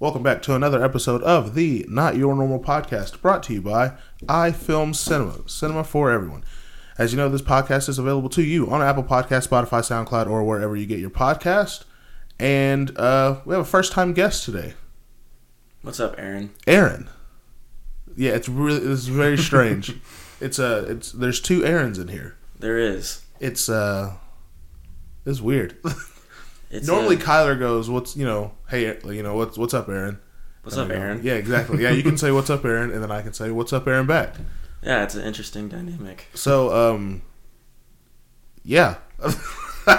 Welcome back to another episode of the Not Your Normal Podcast, brought to you by iFilm Cinema, cinema for everyone. As you know, this podcast is available to you on Apple Podcasts, Spotify, SoundCloud, or wherever you get your podcast. And we have a first-time guest today. What's up, Aaron? Aaron. Yeah, it's very strange. There's two Aarons in here. There is. It's weird. Normally, Kyler goes, what's up, Aaron? What's up, Aaron? Yeah, exactly. Yeah, you can say what's up, Aaron, and then I can say what's up, Aaron, back. Yeah, it's an interesting dynamic. So, yeah. I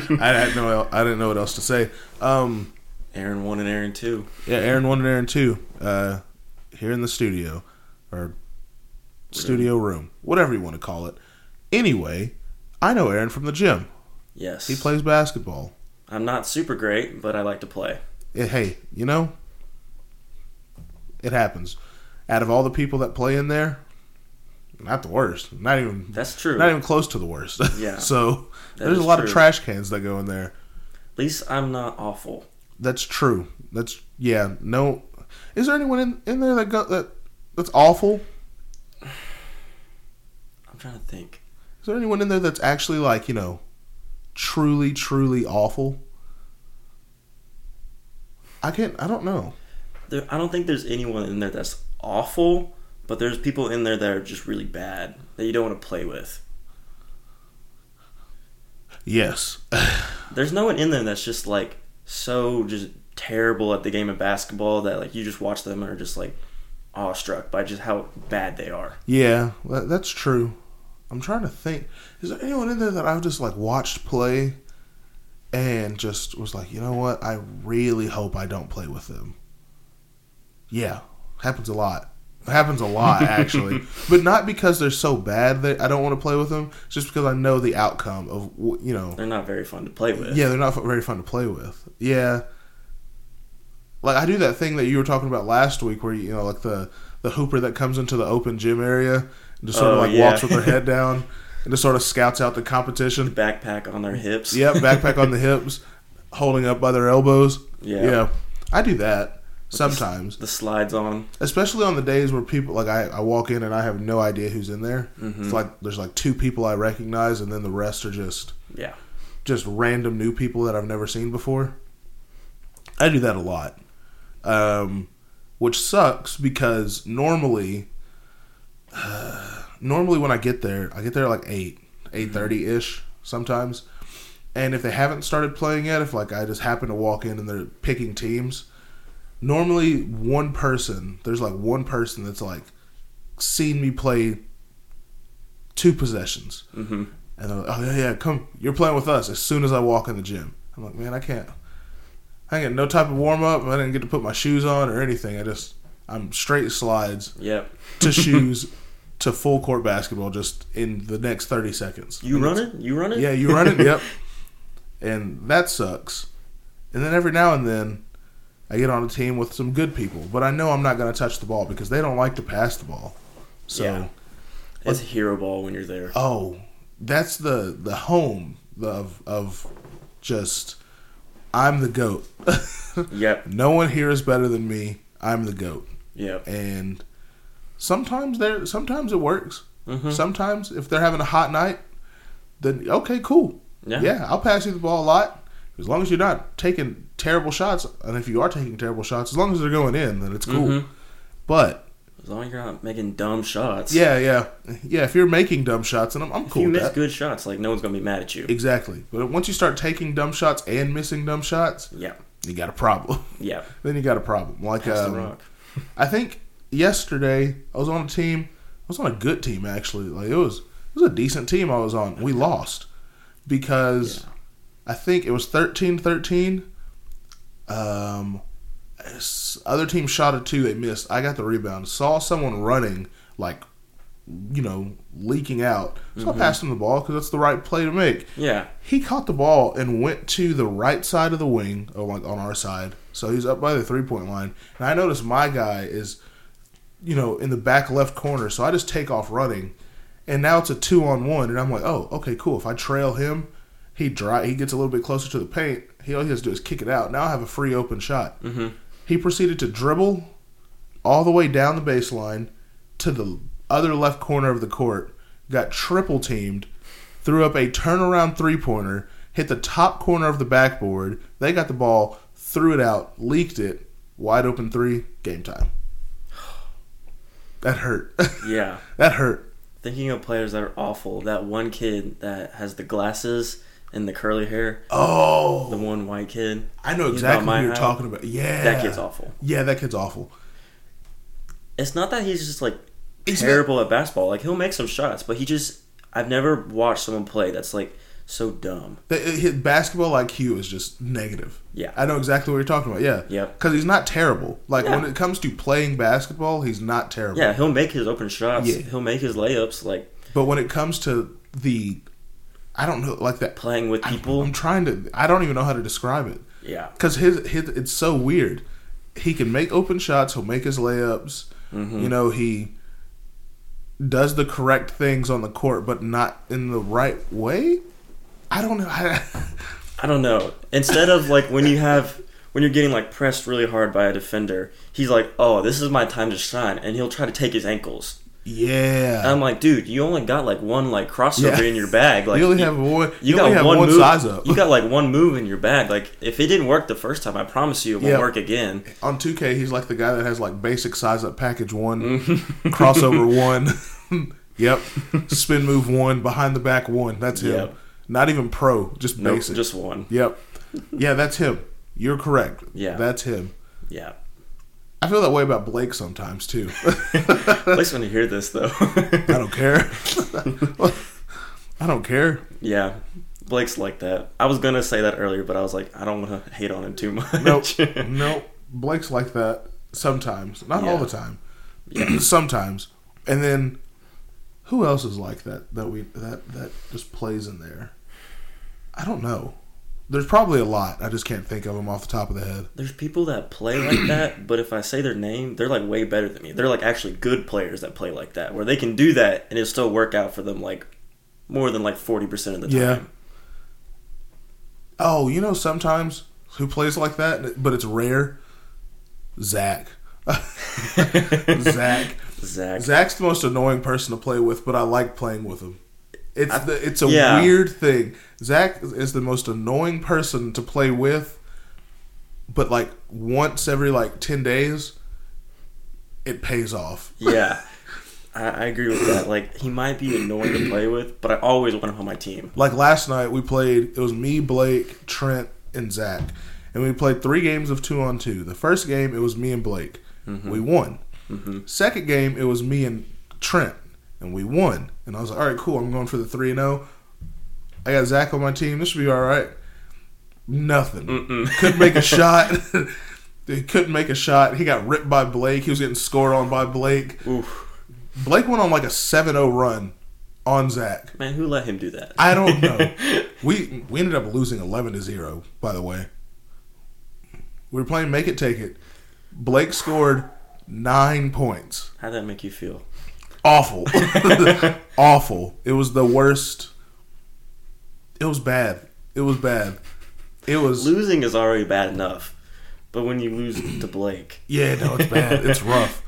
didn't know what else to say. Aaron 1 and Aaron 2. Yeah, Aaron 1 and Aaron 2. Here in the studio. Or studio room. Whatever you want to call it. Anyway, I know Aaron from the gym. Yes. He plays basketball. I'm not super great, but I like to play. Hey, it happens. Out of all the people that play in there, not the worst. Not even. That's true. Not even close to the worst. Yeah. So there's a lot of trash cans that go in there. At least I'm not awful. That's true. That's yeah. No, is there anyone in there that's awful? I'm trying to think. Is there anyone in there that's actually like truly, truly awful? I can't. I don't know. I don't think there's anyone in there that's awful, but there's people in there that are just really bad that you don't want to play with. Yes. There's no one in there that's just so terrible at the game of basketball that you just watch them and are just awestruck by just how bad they are. Yeah, that's true. I'm trying to think. Is there anyone in there that I've just watched play and just was like, you know what? I really hope I don't play with them. Yeah. Happens a lot. It happens a lot, actually. But not because they're so bad that I don't want to play with them. It's just because I know the outcome of, They're not very fun to play with. Yeah, they're not very fun to play with. Yeah. I do that thing that you were talking about last week where, the hooper that comes into the open gym area and just sort of walks with her head down and just sort of scouts out the competition. The backpack on their hips. Yep, backpack on the hips, holding up by their elbows. Yeah. I do that. Sometimes. The slides on. Especially on the days where people, I walk in and I have no idea who's in there. Mm-hmm. It's there's two people I recognize and then the rest are just random new people that I've never seen before. I do that a lot. Which sucks because normally when I get there at 8:30-ish sometimes. And if they haven't started playing yet, if I just happen to walk in and they're picking teams... Normally, there's one person that's seen me play two possessions. Mm-hmm. And they're like, oh, yeah, come, you're playing with us as soon as I walk in the gym. I'm like, man, I ain't got no type of warm-up. I didn't get to put my shoes on or anything. I'm straight slides to shoes to full-court basketball just in the next 30 seconds. You run it? Yeah, you run it, yep. And that sucks. And then every now and then, I get on a team with some good people, but I know I'm not going to touch the ball because they don't like to pass the ball. So yeah. It's hero ball when you're there. Oh, that's the home of just I'm the GOAT. Yep. No one here is better than me. I'm the GOAT. Yep. And sometimes it works. Mm-hmm. Sometimes if they're having a hot night, then okay, cool. Yeah, I'll pass you the ball a lot. As long as you're not taking terrible shots, and if you are taking terrible shots, as long as they're going in, then it's cool. Mm-hmm. But as long as you're not making dumb shots. Yeah. If you're making dumb shots, then I'm cool with that. If you miss good shots, no one's gonna be mad at you. Exactly. But once you start taking dumb shots and missing dumb shots, you got a problem. Yeah. Then you got a problem. Pass the rock. I think yesterday I was on a team. I was on a good team actually. It was a decent team I was on. We lost because. Yeah. I think it was 13-13. Other team shot a 2. They missed. I got the rebound. Saw someone running, leaking out. So I passed him the ball because that's the right play to make. Yeah. He caught the ball and went to the right side of the wing, on our side. So he's up by the three-point line. And I noticed my guy is, in the back left corner. So I just take off running. And now it's a 2-on-1. And I'm like, oh, okay, cool. If I trail him. He gets a little bit closer to the paint, He all he has to do is kick it out. Now I have a free open shot. Mm-hmm. He proceeded to dribble all the way down the baseline to the other left corner of the court, got triple teamed, threw up a turnaround three-pointer, hit the top corner of the backboard. They got the ball, threw it out, leaked it, wide open three, game time. That hurt. Yeah. That hurt. Thinking of players that are awful, that one kid that has the glasses and the curly hair. Oh. The one white kid. I know exactly who you're talking about. Yeah. That kid's awful. Yeah, that kid's awful. It's not that he's just, like, terrible at basketball. Like, he'll make some shots, but he just... I've never watched someone play that's, like, so dumb. His basketball IQ is just negative. Yeah. I know exactly what you're talking about. Yeah. Yeah. Because he's not terrible. Like, when it comes to playing basketball, he's not terrible. Yeah, he'll make his open shots. Yeah. He'll make his layups. Like. But when it comes to the... I don't know, like that... Playing with people? I'm trying to... I don't even know how to describe it. Yeah. Because his it's so weird. He can make open shots. He'll make his layups. Mm-hmm. You know, he... does the correct things on the court, but not in the right way? I don't know. I don't know. Instead of, like, when you're getting, like, pressed really hard by a defender, he's like, oh, this is my time to shine, and he'll try to take his ankles. Yeah. And I'm like, dude, you only got, like, one, like, crossover in your bag. Like, you only have one move, size up. You got, like, one move in your bag. Like, if it didn't work the first time, I promise you it won't work again. On 2K, he's like the guy that has, like, basic size up package one, crossover one, spin move one, behind the back one. That's him. Yep. Not even pro, just basic. Just one. Yep. Yeah, that's him. You're correct. Yeah. That's him. Yeah. I feel that way about Blake sometimes, too. Blake's going to hear this, though. I don't care. I don't care. Yeah. Blake's like that. I was going to say that earlier, but I was like, I don't want to hate on him too much. Nope. Blake's like that sometimes. Not all the time. Yeah. Sometimes. And then, who else is like that that just plays in there? I don't know. There's probably a lot. I just can't think of them off the top of the head. There's people that play like that, but if I say their name, they're, like, way better than me. They're, like, actually good players that play like that, where they can do that and it'll still work out for them, like, more than, like, 40% of the time. Yeah. Oh, you know sometimes who plays like that, but it's rare? Zach. Zach. Zach's the most annoying person to play with, but I like playing with him. It's a weird thing. Zach is the most annoying person to play with, but, like, once every, like, 10 days, it pays off. Yeah. I agree with that. Like, he might be annoying to play with, but I always want him on my team. Like, last night we played, it was me, Blake, Trent, and Zach. And we played 3 games of 2-on-2. The first game, it was me and Blake. Mm-hmm. We won. Mm-hmm. Second game, it was me and Trent. And we won. And I was like, all right, cool. I'm going for the 3-0. I got Zach on my team. This should be all right. Nothing. Couldn't make a shot. He couldn't make a shot. He got ripped by Blake. He was getting scored on by Blake. Oof. Blake went on like a 7-0 run on Zach. Man, who let him do that? I don't know. We ended up losing 11-0, by the way. We were playing Make It Take It. Blake scored 9 points. How'd that make you feel? Awful. Awful. It was the worst. It was bad. It was losing is already bad enough. But when you lose to Blake. Yeah, no, it's bad. It's rough.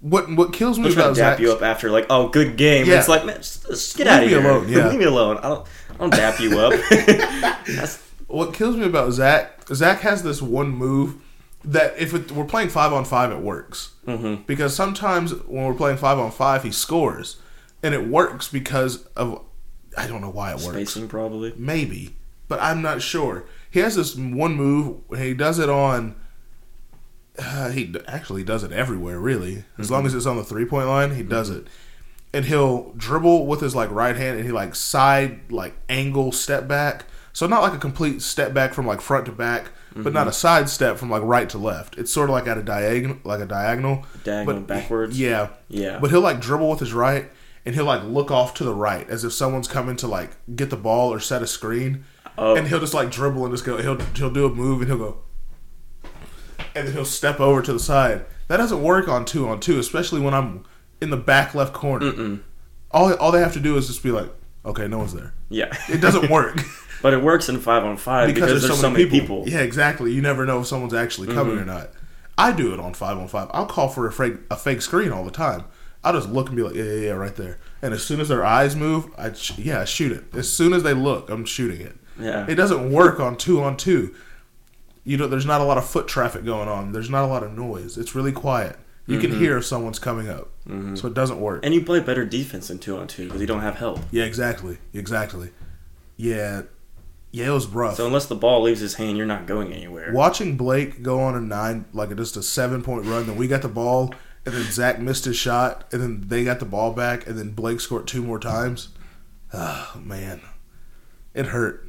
What kills me about Zach. They're trying to dap you up after, like, oh, good game. Yeah. It's like, man, just get out of here. Leave me alone. Yeah. Leave me alone. I don't dap you up. What kills me about Zach has this one move that if we're playing 5-on-5, it works. Mm-hmm. Because sometimes when we're playing 5-on-5, he scores. And it works because of... I don't know why it works. Spacing, probably. Maybe. But I'm not sure. He has this one move. He does it on... he actually does it everywhere, really. As long as it's on the three-point line, he does it. And he'll dribble with his, like, right hand, and he, like, side, like, angle step back. So not like a complete step back from, like, front to back. But not a side step from, like, right to left. It's sort of like at a diagonal, like a diagonal. Diagonal but, backwards. Yeah. Yeah. But he'll, like, dribble with his right, and he'll, like, look off to the right as if someone's coming to, like, get the ball or set a screen. Oh. And he'll just, like, dribble and just go. He'll do a move and he'll go, and then he'll step over to the side. That doesn't work on 2-on-2, especially when I'm in the back left corner. All they have to do is just be like, Okay, no one's there. Yeah. It doesn't work. But it works in 5-on-5 because there's so many people. Yeah, exactly. You never know if someone's actually coming or not. I do it on 5-on-5. I'll call for a fake screen all the time. I'll just look and be like, yeah, right there. And as soon as their eyes move, I shoot it. As soon as they look, I'm shooting it. Yeah. It doesn't work on 2-on-2. You know, there's not a lot of foot traffic going on. There's not a lot of noise. It's really quiet. You can hear if someone's coming up. Mm-hmm. So it doesn't work. And you play better defense in 2-on-2 because you don't have help. Yeah, exactly. Yeah, it was rough. So unless the ball leaves his hand, you're not going anywhere. Watching Blake go on a 7-point run, then we got the ball. And then Zach missed his shot, and then they got the ball back, and then Blake scored 2 more times. Oh, man. It hurt.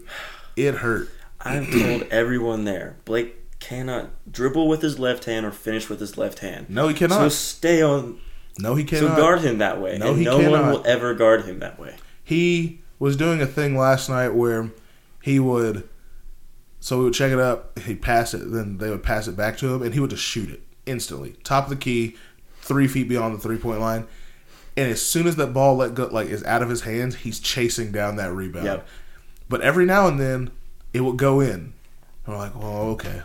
I've told everyone there, Blake cannot dribble with his left hand or finish with his left hand. No, he cannot. So stay on. No, he cannot. So guard him that way. No, and he cannot. No one will ever guard him that way. He was doing a thing last night where he would... So we would check it up, he'd pass it, then they would pass it back to him, and he would just shoot it instantly. Top of the key, 3 feet beyond the 3-point line, and as soon as that ball is out of his hands, he's chasing down that rebound. Yep. But every now and then, it will go in. And we're like, well, okay.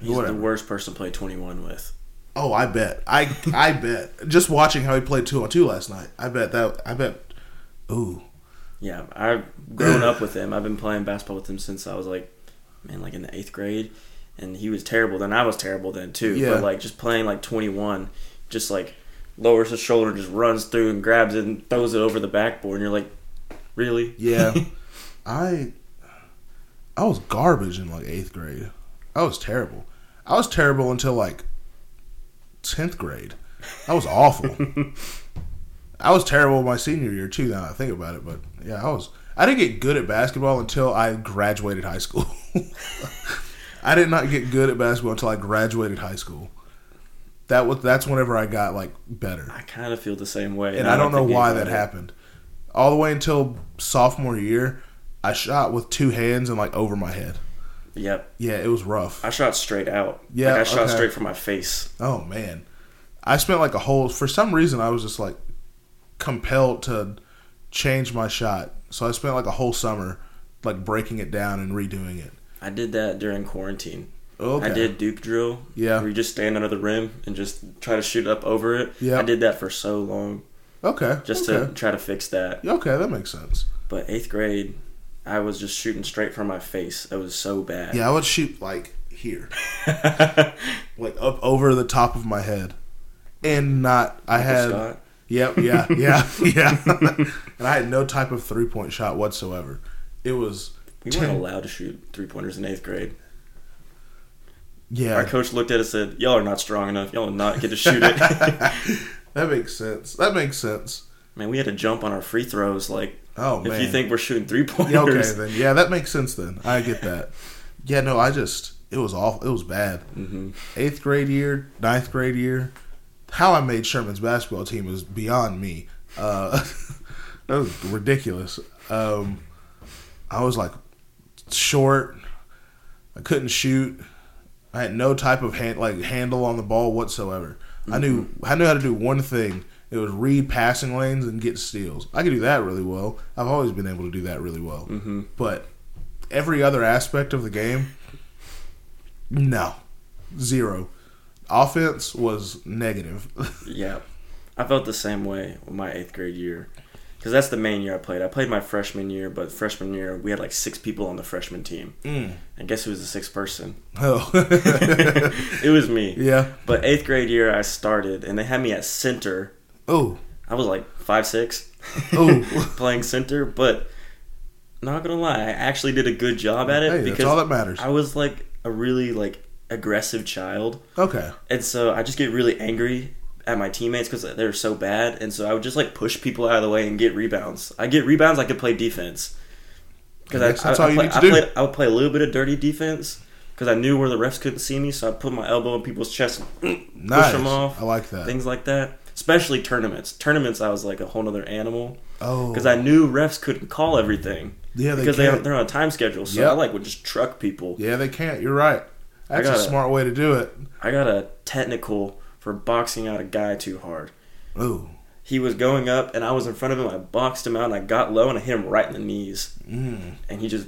He's the worst person to play 21 with. Oh, I bet. I bet. Just watching how he played 2-on-2 last night, I bet. Ooh. Yeah, I've grown up with him. I've been playing basketball with him since I was like in the 8th grade, and he was terrible then. I was terrible then too. Yeah. But just playing 21. Just lowers his shoulder, just runs through and grabs it and throws it over the backboard, and you're like, really? Yeah. I was garbage in 8th grade. I was terrible. I was terrible until 10th grade. I was awful. I was terrible my senior year too, now that I think about it, but yeah, I didn't get good at basketball until I graduated high school. I did not get good at basketball until I graduated high school. That's whenever I got better. I kind of feel the same way, and I don't know why that happened. All the way until sophomore year, I shot with 2 hands and over my head. Yep. Yeah, it was rough. I shot straight out. Yeah, I shot straight for my face. Oh man, I spent a whole. For some reason, I was just compelled to change my shot. So I spent a whole summer breaking it down and redoing it. I did that during quarantine. Okay. I did Duke drill. Yeah. Where you just stand under the rim and just try to shoot up over it. Yeah. I did that for so long. Okay. Just to try to fix that. Okay, that makes sense. But 8th grade, I was just shooting straight from my face. It was so bad. Yeah, I would shoot here. Up over the top of my head. And not... I had... Scott. Yep, yeah. And I had no type of 3-point shot whatsoever. It was... We weren't allowed to shoot 3-pointers in 8th grade. Yeah. Our coach looked at us and said, y'all are not strong enough. Y'all will not get to shoot it. That makes sense. Man, we had to jump on our free throws. Oh, man. If you think we're shooting 3-pointers. Yeah, okay, then. Yeah, that makes sense then. I get that. Yeah, no, it was awful. It was bad. Mm-hmm. 8th grade year, 9th grade year. How I made Sherman's basketball team was beyond me. That was ridiculous. I was short. I couldn't shoot. I had no type of handle on the ball whatsoever. Mm-hmm. I knew how to do one thing. It was read passing lanes and get steals. I could do that really well. I've always been able to do that really well. Mm-hmm. But every other aspect of the game, no. 0. Offense was negative. Yeah. I felt the same way with my 8th grade year. Because that's the main year I played. I played my freshman year, but freshman year, we had 6 people on the freshman team. Mm. And guess who was the 6th person? Oh. It was me. Yeah. But 8th grade year, I started, and they had me at center. Oh. I was 5'6". Oh. Playing center, but not going to lie, I actually did a good job at it. Hey, because that's all that matters. I was a really aggressive child. Okay. And so I just get really angry at my teammates because they're so bad, and so I would just push people out of the way and get rebounds. I get rebounds. I could play defense because I would play a little bit of dirty defense because I knew where the refs couldn't see me, so I put my elbow in people's chests and push them off. I like that. Things like that, especially tournaments. Tournaments, I was a whole other animal. Oh, because I knew refs couldn't call everything. Yeah, because they're on a time schedule, so yep. I would just truck people. Yeah, they can't. You're right. That's a smart way to do it. I got a technical for boxing out a guy too hard. Ooh. He was going up, and I was in front of him. I boxed him out, and I got low, and I hit him right in the knees. Mm. And he just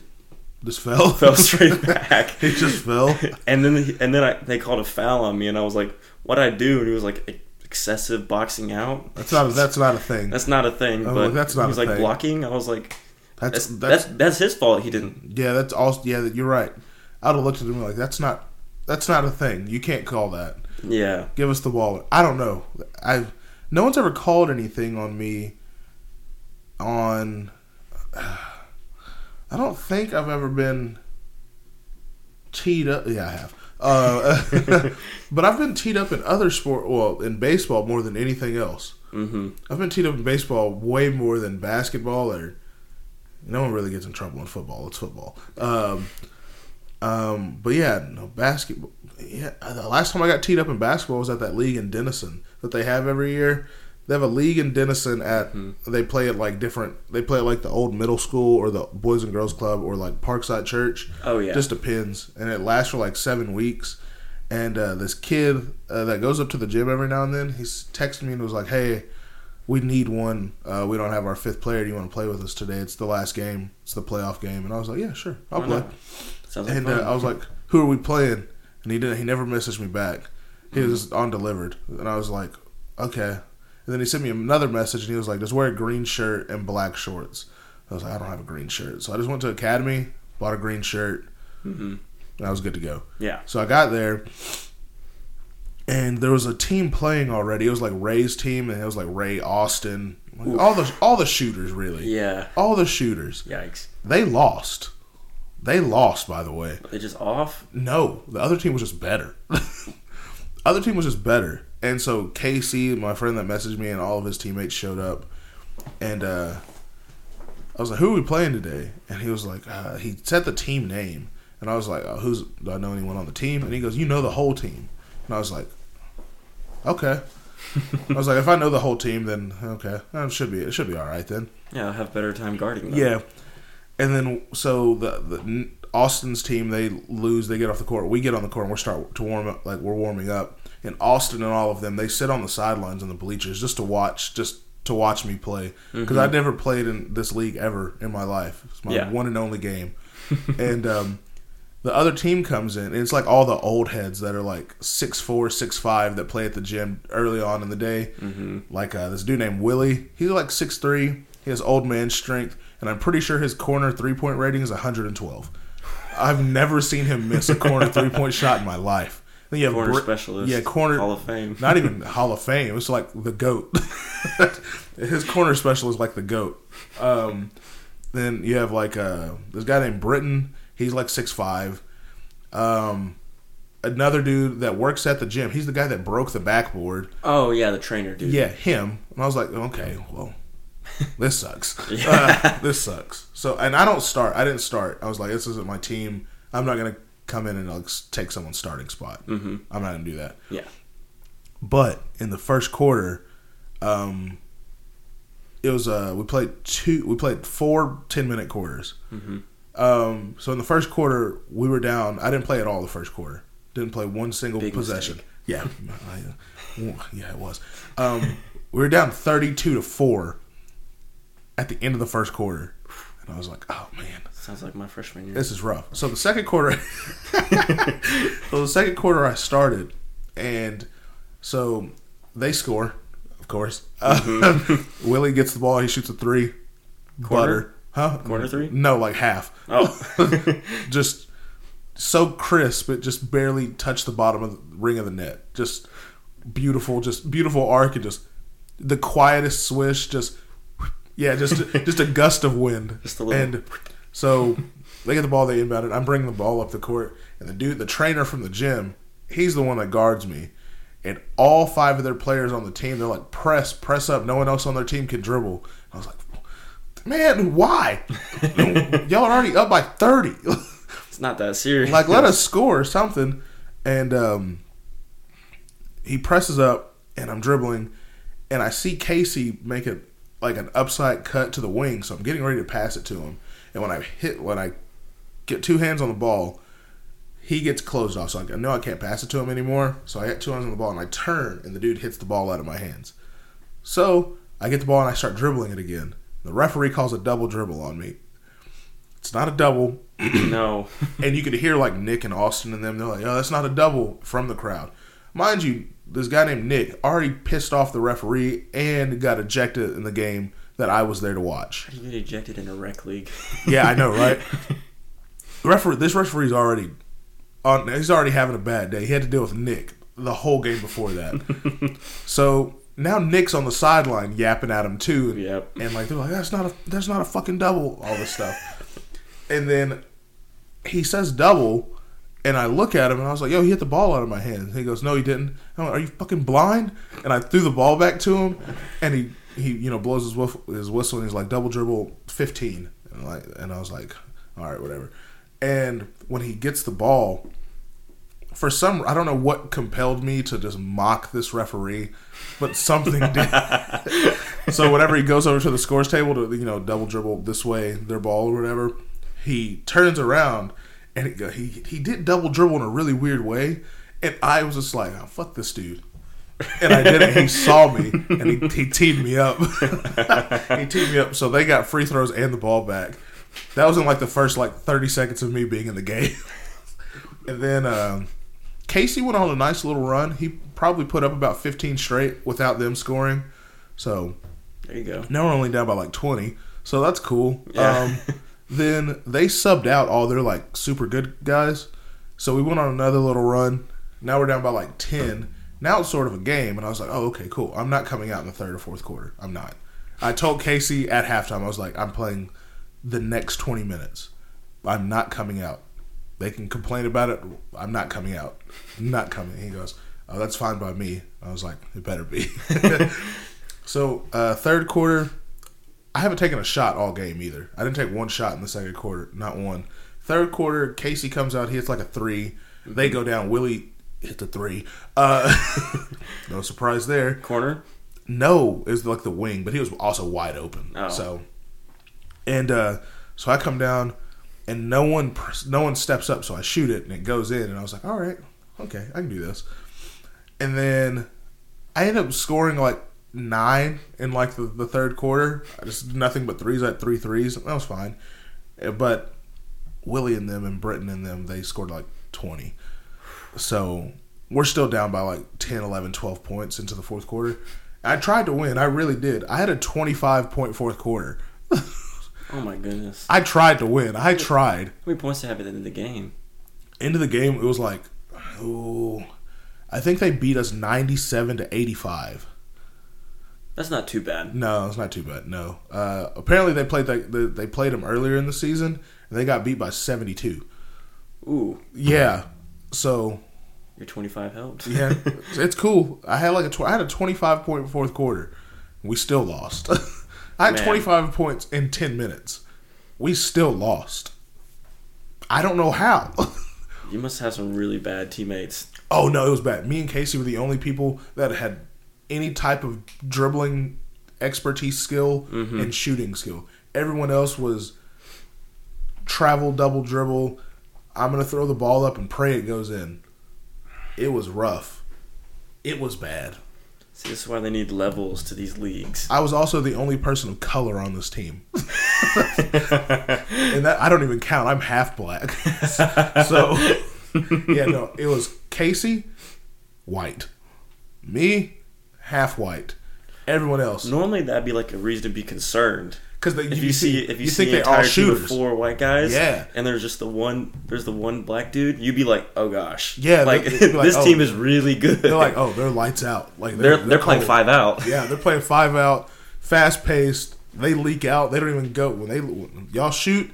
fell? Fell straight back. He just fell? And then they called a foul on me, and I was like, what'd I do? And he was like, excessive boxing out? That's not a thing. That's not a thing. But like, that's not he was a like thing. Blocking. I was like, that's his fault he didn't. Yeah, that's also, yeah, you're right. I would have looked at him like, that's not a thing. You can't call that. Yeah. Give us the wallet. I don't know. No one's ever called anything on me on... I don't think I've ever been teed up. Yeah, I have. But I've been teed up in other sport. Well, in baseball more than anything else. Mm-hmm. I've been teed up in baseball way more than basketball. Or no one really gets in trouble in football. It's football. But yeah, no basketball. Yeah, the last time I got teed up in basketball was at that league in Denison that they have every year. They have a league in Denison at they play at like different they play at like the old middle school or the Boys and Girls Club or like Parkside Church. Oh yeah, just depends, and it lasts for like 7 weeks. And this kid that goes up to the gym every now and then, he's texted me and was like, "Hey, we need one. We don't have our fifth player. Do you want to play with us today? It's the last game. It's the playoff game." And I was like, "Yeah, sure, I'll play." Sounds like fun. I was like, "Who are we playing?" And he didn't. He never messaged me back. He was undelivered, and I was like, "Okay." And then he sent me another message, and he was like, "Just wear a green shirt and black shorts." I was like, "I don't have a green shirt," so I just went to Academy, bought a green shirt, and I was good to go. Yeah. So I got there, and there was a team playing already. It was like Ray's team, and it was like Ray Austin, like all the shooters really. Yeah. All the shooters. Yikes! They lost. They lost, by the way. Are they just off? No. The other team was just better. And so Casey, my friend that messaged me, and all of his teammates showed up. And I was like, "Who are we playing today?" And he was like, he said the team name. And I was like, "Oh, do I know anyone on the team?" And he goes, "You know the whole team." And I was like, "Okay." I was like, "If I know the whole team, then okay. It should be all right then." Yeah, I'll have better time guarding them. Yeah. And then, so the Austin's team, they lose. They get off the court. We get on the court, and we start to warm up. Like, we're warming up. And Austin and all of them, they sit on the sidelines in the bleachers just to watch me play. Because I've never played in this league ever in my life. It's my one and only game. And the other team comes in, and it's like all the old heads that are like 6'4", 6'5", that play at the gym early on in the day. Like this dude named Willie. He's like 6'3". He has old man strength. And I'm pretty sure his corner three-point rating is 112. I've never seen him miss a corner three-point shot in my life. Then you have corner specialist. Yeah, corner. Hall of Fame. Not even Hall of Fame. It's like the GOAT. His corner specialist is like the GOAT. Then you have like this guy named Britton. He's like 6'5". Another dude that works at the gym. He's the guy that broke the backboard. Oh, yeah, the trainer dude. Yeah, him. And I was like, okay, well. This sucks. This sucks. So, and I didn't start. I was like, this isn't my team. I'm not going to come in and like take someone's starting spot. I'm not going to do that. Yeah. But in the first quarter, it was we played 4 10-minute quarters. So in the first quarter, we were down. I didn't play at all the first quarter. Didn't play one single Big possession. Mistake. Yeah. Yeah, it was. We were down 32-4. At the end of the first quarter. And I was like, oh, man. Sounds like my freshman year. This is rough. So, the second quarter... I started. And so, they score, of course. Willie gets the ball. He shoots a three. Quarter? Butter. Huh? Quarter three? No, like half. Oh. Just so crisp. It just barely touched the bottom of the ring of the net. Just beautiful arc. And just the quietest swish. Yeah, just a gust of wind. Just a little. And so they get the ball, they inbound it. I'm bringing the ball up the court. And the trainer from the gym, he's the one that guards me. And all five of their players on the team, they're like, press up. No one else on their team can dribble. I was like, man, why? Y'all are already up by 30. It's not that serious. Like, let us score or something. And he presses up, and I'm dribbling. And I see Casey make it. Like an upside cut to the wing, so I'm getting ready to pass it to him. And when I get two hands on the ball, he gets closed off. So I know I can't pass it to him anymore. So I get two hands on the ball, and I turn, and the dude hits the ball out of my hands. So I get the ball and I start dribbling it again. The referee calls a double dribble on me. It's not a double. No. And you could hear like Nick and Austin and them. They're like, oh, that's not a double from the crowd. Mind you, this guy named Nick already pissed off the referee and got ejected in the game that I was there to watch. How do you get ejected in a rec league? Yeah, I know, right? This referee's already on. He's already having a bad day. He had to deal with Nick the whole game before that. So now Nick's on the sideline yapping at him too, and, yep. And like they're like, that's not a fucking double, all this stuff. And then he says double, and I look at him and I was like, yo, he hit the ball out of my hand. And he goes, no, he didn't. I'm like, are you fucking blind? And I threw the ball back to him, and he you know blows his whistle and he's like double dribble 15, and I was like, all right, whatever. And when he gets the ball, for some, I don't know what compelled me to just mock this referee, but something did. So whenever he goes over to the scores table to, you know, double dribble this way, their ball or whatever, he turns around and he did double dribble in a really weird way. And I was just like, oh, fuck this dude. And I did it. He saw me and he teed me up. He teed me up. So they got free throws and the ball back. That was in like the first like 30 seconds of me being in the game. And then Casey went on a nice little run. He probably put up about 15 straight without them scoring. So there you go. Now we're only down by like 20. So that's cool. Yeah. Then they subbed out all their like super good guys. So we went on another little run. Now we're down by like 10. Now it's sort of a game. And I was like, oh, okay, cool. I'm not coming out in the third or fourth quarter. I'm not. I told Casey at halftime, I was like, I'm playing the next 20 minutes. I'm not coming out. They can complain about it. I'm not coming out. I'm not coming. He goes, oh, that's fine by me. I was like, it better be. So, third quarter, I haven't taken a shot all game either. I didn't take one shot in the second quarter. Not one. Third quarter, Casey comes out. He hits like a three. They go down. Willie hit the three. No surprise there. Corner? No. It was like the wing, but he was also wide open. Oh. So... And so I come down, and no one steps up, so I shoot it, and it goes in. And I was like, all right, okay, I can do this. And then I end up scoring, like, 9 in, like, the third quarter. I just did nothing but threes. I had 3 threes. That was fine. But Willie and them and Britton and them, they scored, like, 20. So we're still down by, like, 10, 11, 12 points into the fourth quarter. I tried to win. I really did. I had a 25-point fourth quarter. Oh, my goodness. I tried to win. I tried. How many points did you have at the end of the game? End of the game, it was like, oh, I think they beat us 97-85. That's not too bad. No, it's not too bad, no. Apparently, they played them earlier in the season, and they got beat by 72. Ooh. Yeah, so. Your 25 helped. Yeah, it's cool. I had like I had a 25-point fourth quarter. We still lost. I had 25 points in 10 minutes. We still lost. I don't know how. You must have some really bad teammates. Oh, no, it was bad. Me and Casey were the only people that had any type of dribbling expertise skill and shooting skill. Everyone else was travel, double dribble. I'm going to throw the ball up and pray it goes in. It was rough. It was bad. See, this is why they need levels to these leagues. I was also the only person of color on this team. And that I don't even count. I'm half black. So, yeah, no, it was Casey, white. Me, half white. Everyone else. Normally that'd be like a reason to be concerned. Because if you see the entire team of 4 white guys, yeah. And there's the one black dude, you'd be like, oh gosh, yeah, like, this team is really good. They're like, oh, they're lights out. Like they're playing 5 out. Yeah, they're playing 5 out, fast paced. They leak out. They don't even go when y'all shoot.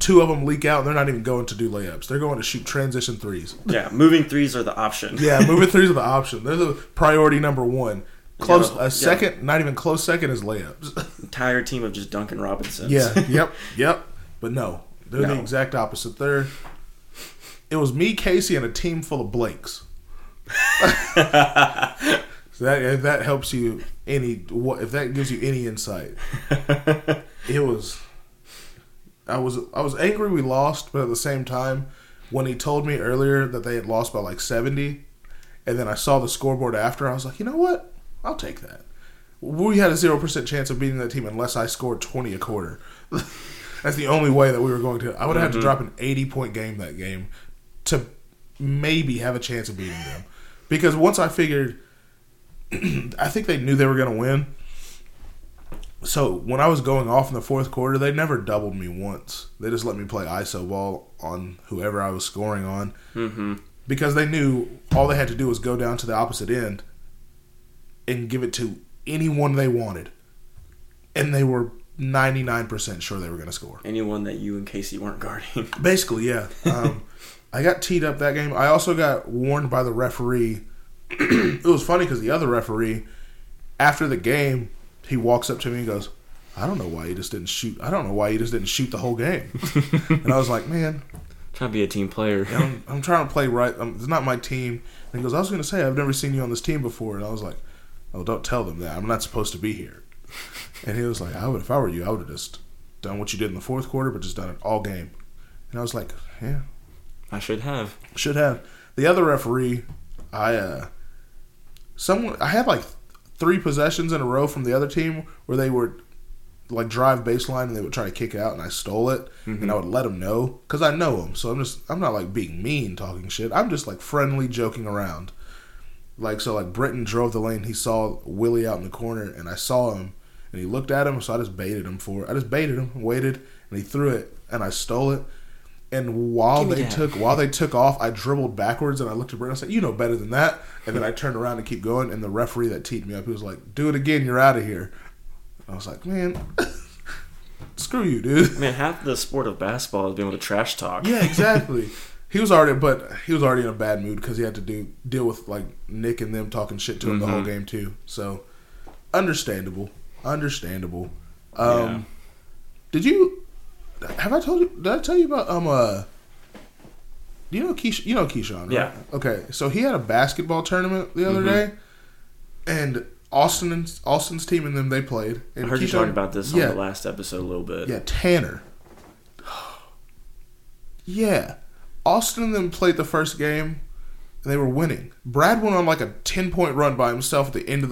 2 of them leak out, and they're not even going to do layups. They're going to shoot transition threes. Yeah, moving threes are the option. Yeah, moving threes are the option. They're the priority number 1. Close a second, not even close second is layups. Entire team of just Duncan Robinsons. Yeah, yep. But no, they're the exact opposite. It was me, Casey, and a team full of Blakes. So that helps you if that gives you any insight. I was angry we lost, but at the same time, when he told me earlier that they had lost by like 70, and then I saw the scoreboard after, I was like, you know what? I'll take that. we had a 0% chance of beating that team unless I scored 20 a quarter. That's the only way that we were going to. I would have had to drop an 80-point game that game to maybe have a chance of beating them. Because once I figured, I think they knew they were going to win. So when I was going off in the fourth quarter, they never doubled me once. They just let me play ISO ball on whoever I was scoring on. Mm-hmm. Because they knew all they had to do was go down to the opposite end and give it to anyone they wanted. And they were 99% sure they were going to score. Anyone that you and Casey weren't guarding. Basically, yeah. I got teed up that game. I also got warned by the referee. It was funny because the other referee, after the game, he walks up to me and goes, I don't know why you just didn't shoot. I don't know why you just didn't shoot the whole game. And I was like, man. Trying to be a team player. I'm trying to play right. It's not my team. And he goes, I was going to say, I've never seen you on this team before. And I was like, oh, don't tell them that. I'm not supposed to be here. And he was like, if I were you, I would have just done what you did in the fourth quarter, but just done it all game. And I was like, yeah. I should have. Should have. The other referee, I had like three possessions in a row from the other team where they were like drive baseline and they would try to kick it out and I stole it. Mm-hmm. And I would let them know because I know them. So I'm not like being mean talking shit. I'm just like friendly joking around. So Britton drove the lane. He saw Willie out in the corner and I saw him and he looked at him. So I just baited him for it. I just baited him, waited, and he threw it and I stole it. And while they took off, I dribbled backwards and I looked at Britton and I said, you know better than that. And then I turned around and keep going. And the referee that teed me up, he was like, do it again. You're out of here. I was like, man, screw you, dude. Man, half the sport of basketball is being able to trash talk. Yeah, exactly. He was already in a bad mood because he had to deal with like Nick and them talking shit to him the whole game too. So, understandable. Did I tell you about you know Keyshawn, right? Yeah. Okay, so he had a basketball tournament the other day, and Austin's team and them, they played. And I heard Keyshawn, you talking about this on the last episode a little bit. Yeah, Tanner. Yeah. Austin and them played the first game, and they were winning. Brad went on like a 10-point run by himself at the end of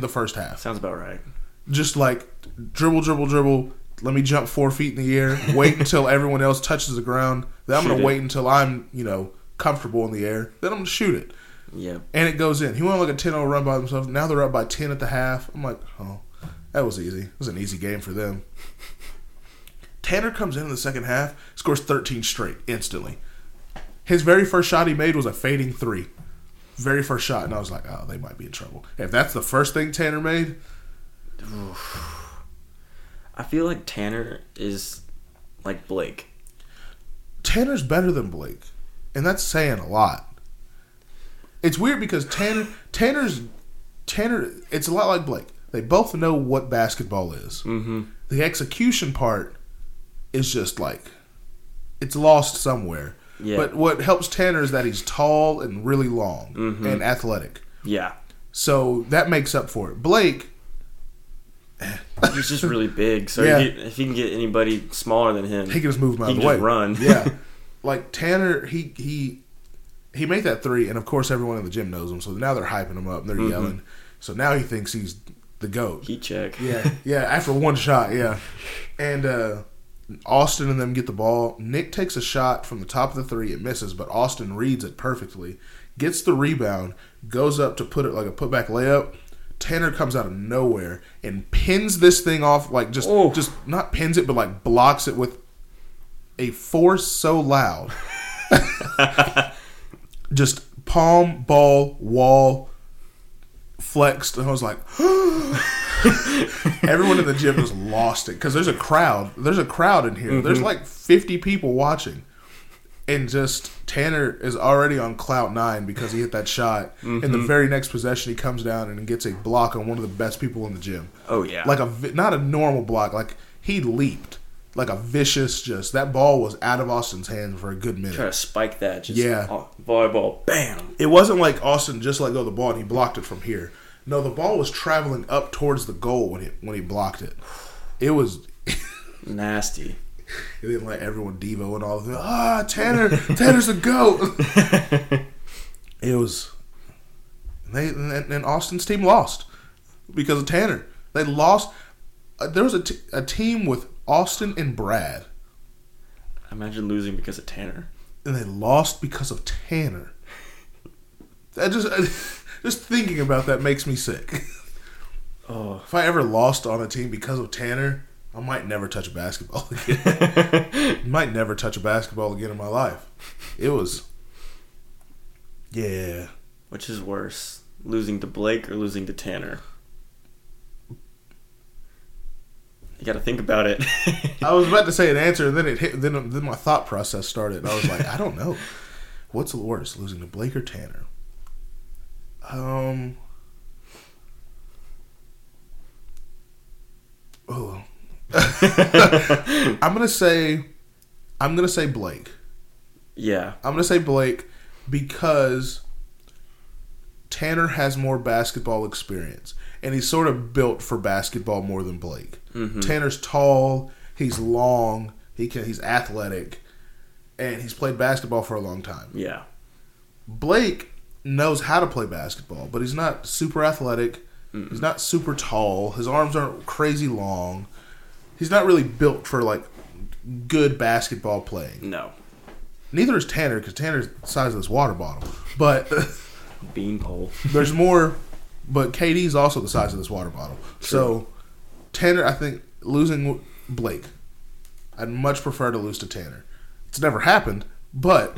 the first half. Sounds about right. Just like dribble. Let me jump 4 feet in the air. Wait until everyone else touches the ground. Then I'm going to wait until I'm comfortable in the air. Then I'm going to shoot it. Yeah, and it goes in. He went on like a 10-0 run by himself. Now they're up by 10 at the half. I'm like, oh, that was easy. It was an easy game for them. Tanner comes in the second half, scores 13 straight instantly. His very first shot he made was a fading three. Very first shot. And I was like, oh, they might be in trouble. If that's the first thing Tanner made. I feel like Tanner is like Blake. Tanner's better than Blake. And that's saying a lot. It's weird because Tanner, it's a lot like Blake. They both know what basketball is. Mm-hmm. The execution part is just like, it's lost somewhere. Yeah. But what helps Tanner is that he's tall and really long and athletic. Yeah. So that makes up for it. Blake. He's just really big. So if he can get anybody smaller than him. He can just move him out of the way. He can just run. Yeah. Like Tanner, He made that three, and of course everyone in the gym knows him, so now they're hyping him up and they're yelling. So now he thinks he's the GOAT. Heat check. Yeah, yeah, after one shot, yeah. And Austin and them get the ball. Nick takes a shot from the top of the three. It misses, but Austin reads it perfectly, gets the rebound, goes up to put it like a putback layup. Tanner comes out of nowhere and pins this thing off, like just not pins it, but like blocks it with a force so loud. Just palm, ball, wall, flexed. And I was like, everyone in the gym just lost it. Because there's a crowd. There's a crowd in here. Mm-hmm. There's like 50 people watching. And just Tanner is already on cloud nine because he hit that shot. Mm-hmm. And the very next possession, he comes down and gets a block on one of the best people in the gym. Oh, yeah. Like not a normal block. Like he leaped. Like a vicious, just that ball was out of Austin's hands for a good minute. Try to spike that, just volleyball, bam! It wasn't like Austin just let go of the ball and he blocked it from here. No, the ball was traveling up towards the goal when he blocked it. It was nasty. It didn't let everyone Devo and all of them. Tanner's a GOAT. It was, and Austin's team lost. because of Tanner. They lost. There was a team with Austin and Brad. Imagine losing because of Tanner. And they lost because of Tanner. Just thinking about that makes me sick. Oh. If I ever lost on a team because of Tanner, I might never touch a basketball again. Might never touch a basketball again in my life. It was... Yeah. Which is worse? Losing to Blake or losing to Tanner? You gotta think about it. I was about to say an answer, and then it hit, then my thought process started. I was like, I don't know. What's the worst, losing to Blake or Tanner? Oh. I'm gonna say Blake. Yeah. I'm gonna say Blake because Tanner has more basketball experience, and he's sort of built for basketball more than Blake. Mm-hmm. Tanner's tall, he's long, he's athletic, and he's played basketball for a long time. Yeah. Blake knows how to play basketball, but he's not super athletic. Mm-mm. He's not super tall. His arms aren't crazy long. He's not really built for like good basketball playing. No. Neither is Tanner, because Tanner's the size of this water bottle. But beanpole. There's more, but KD's also the size of this water bottle. True. So Tanner, I think losing Blake, I'd much prefer to lose to Tanner. It's never happened, but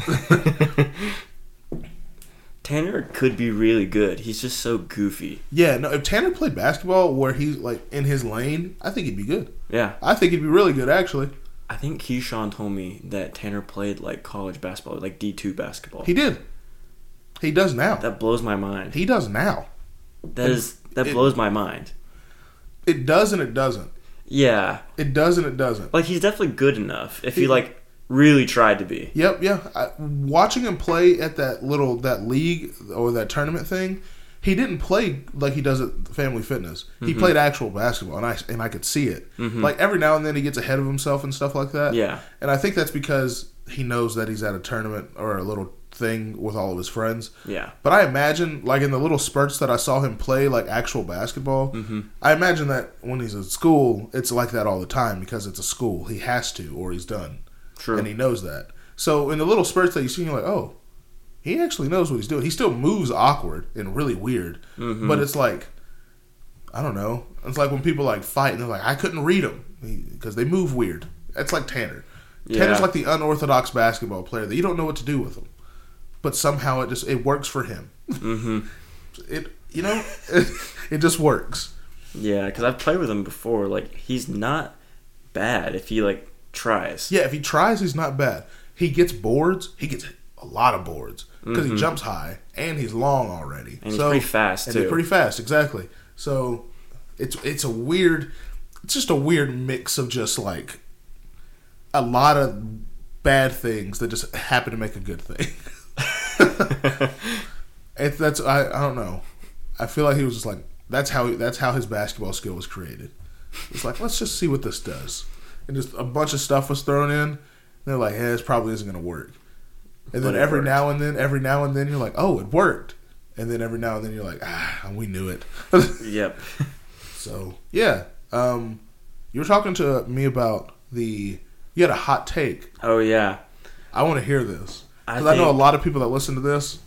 Tanner could be really good. He's just so goofy. Yeah, no. If Tanner played basketball where he's like in his lane, I think he'd be good. Yeah, I think he'd be really good actually. I think Keyshawn told me that Tanner played like college basketball, like D2 basketball. He did. He does now. That blows my mind. He does now. That blows my mind. It does and it doesn't. Yeah. It does and it doesn't. Like, he's definitely good enough if he like really tried to be. Yep, yeah. Watching him play at that league or that tournament thing, he didn't play like he does at Family Fitness. He played actual basketball, and I could see it. Mm-hmm. Like, every now and then he gets ahead of himself and stuff like that. Yeah. And I think that's because he knows that he's at a tournament or a little thing with all of his friends. Yeah. But I imagine, like, in the little spurts that I saw him play, like, actual basketball, I imagine that when he's at school, it's like that all the time because it's a school. He has to, or he's done. True. And he knows that. So, in the little spurts that you see, you're like, oh, he actually knows what he's doing. He still moves awkward and really weird. Mm-hmm. But it's like, I don't know. It's like when people, like, fight and they're like, I couldn't read them because they move weird. That's like Tanner. Yeah. Tanner's like the unorthodox basketball player that you don't know what to do with him. But somehow it works for him. Mm-hmm. It just works. Yeah, because I've played with him before. Like, he's not bad if he like tries. Yeah, if he tries, he's not bad. He gets boards. He gets a lot of boards because he jumps high and he's long already. And he's pretty fast too. And he's pretty fast, exactly. So it's just a weird mix of just like a lot of bad things that just happen to make a good thing. I don't know. I feel like he was just like that's how his basketball skill was created. It's like, let's just see what this does, and just a bunch of stuff was thrown in. And they're like, yeah, this probably isn't gonna work. And then every now and then you're like, oh, it worked. And then every now and then you're like, we knew it. Yep. So yeah, you were talking to me about you had a hot take. Oh yeah, I want to hear this. Because I know a lot of people that listen to this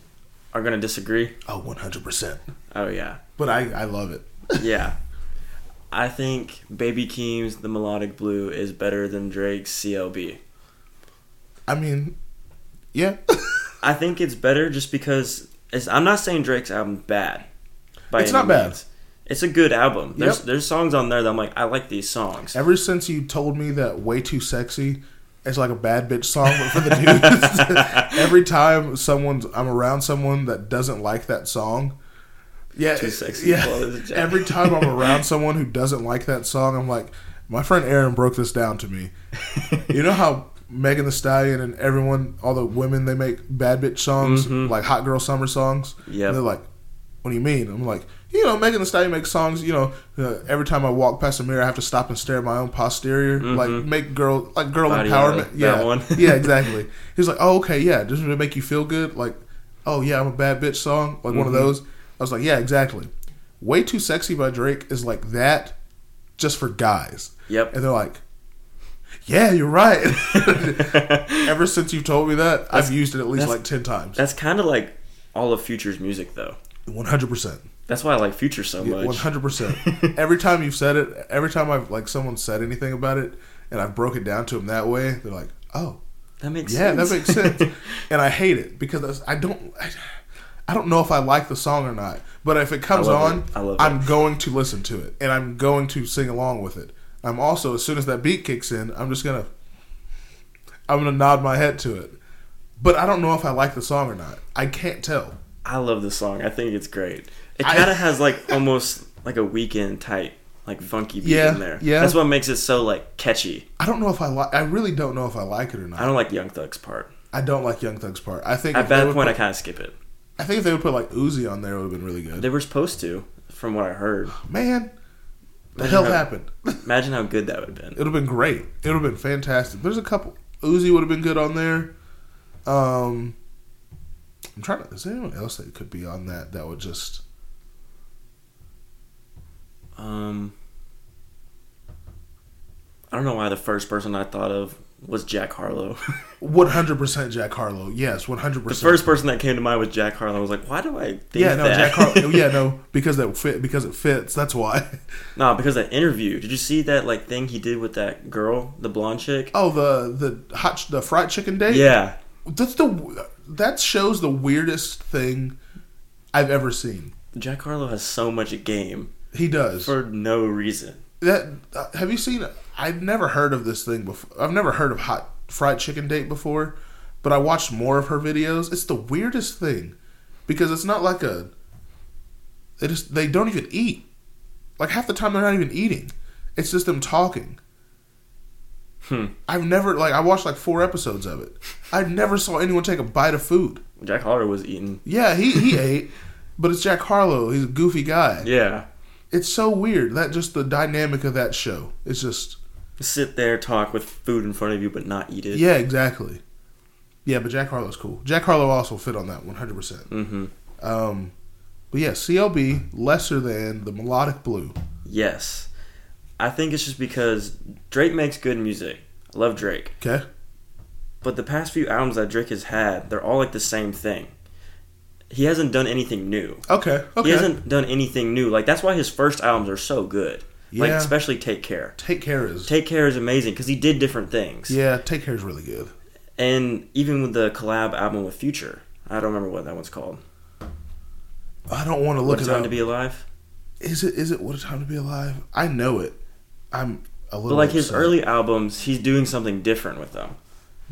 are going to disagree. Oh, 100%. Oh, yeah. But I love it. Yeah. I think Baby Keem's The Melodic Blue is better than Drake's CLB. I mean, yeah. I think it's better just because... I'm not saying Drake's album's bad. It's not bad. It's a good album. There's songs on there that I'm like, I like these songs. Ever since you told me that Way Too Sexy... It's like a bad bitch song, but for the dudes. Every time I'm around someone that doesn't like that song. Yeah, too sexy. Yeah. Every time I'm around someone who doesn't like that song, I'm like, my friend Aaron broke this down to me. You know how Megan Thee Stallion and everyone, all the women, they make bad bitch songs, like Hot Girl Summer songs? Yeah. They're like, what do you mean? I'm like, Megan Thee Stallion makes songs, every time I walk past a mirror, I have to stop and stare at my own posterior. Mm-hmm. Like, make girl body empowerment. Yeah, that one. Yeah, exactly. He's like, oh, okay, yeah, doesn't it make you feel good? Like, oh, yeah, I'm a bad bitch song. Like, one of those. I was like, yeah, exactly. Way Too Sexy by Drake is like that, just for guys. Yep. And they're like, yeah, you're right. Ever since you told me that, I've used it at least like 10 times. That's kind of like all of Future's music, though. 100%. That's why I like Future so much. 100%. Every time you've said it, every time I've like someone said anything about it, and I've broke it down to them that way, they're like, oh, that makes sense. Yeah, that makes sense. And I hate it because I don't know if I like the song or not. But if it comes on, I'm going to listen to it, and I'm going to sing along with it. I'm also, as soon as that beat kicks in, I'm gonna nod my head to it. But I don't know if I like the song or not. I can't tell. I love the song. I think it's great. It kind of has like almost like a Weeknd type like funky beat in there. Yeah. That's what makes it so like catchy. I don't know if I like. I really don't know if I like it or not. I don't like Young Thug's part. I think at that point I kind of skip it. I think if they would put like Uzi on there, it would have been really good. They were supposed to, from what I heard. Man, the hell happened? Imagine how good that would have been. It would have been great. It would have been fantastic. There's a couple. Uzi would have been good on there. I'm trying to. Is there anyone else that could be on that would just? I don't know why the first person I thought of was Jack Harlow. 100% Jack Harlow. Yes, 100%. The first person that came to mind was Jack Harlow. I was like, why do I think that? Jack Harlow. Yeah, no, because it fits. That's why. No, because that interview. Did you see that like thing he did with that girl, the blonde chick? Oh, the fried chicken date? Yeah. That shows the weirdest thing I've ever seen. Jack Harlow has so much a game. He does. For no reason. Have you seen it? I've never heard of this thing before. I've never heard of hot fried chicken date before, but I watched more of her videos. It's the weirdest thing because it's not like a. They don't even eat. Like half the time they're not even eating. It's just them talking. I've never I watched like 4 episodes of it. I never saw anyone take a bite of food. Jack Harlow was eating. Yeah, he ate, but it's Jack Harlow. He's a goofy guy. Yeah. It's so weird that just the dynamic of that show. It's just sit there, talk with food in front of you, but not eat it. Yeah, exactly. Yeah, but Jack Harlow's cool. Jack Harlow also fit on that 100%. Mm-hmm. But yeah, CLB lesser than the Melodic Blue. Yes, I think it's just because Drake makes good music. I love Drake. Okay. But the past few albums that Drake has had, they're all like the same thing. He hasn't done anything new. Okay. He hasn't done anything new. Like, that's why his first albums are so good. Yeah. Like, especially Take Care. Take Care is amazing because he did different things. Yeah, Take Care is really good. And even with the collab album with Future. I don't remember what that one's called. I don't want to look it up. What a Time to Be Alive? Is it What a Time to Be Alive? I know it. I'm a little bit. But, like, his early albums, he's doing something different with them.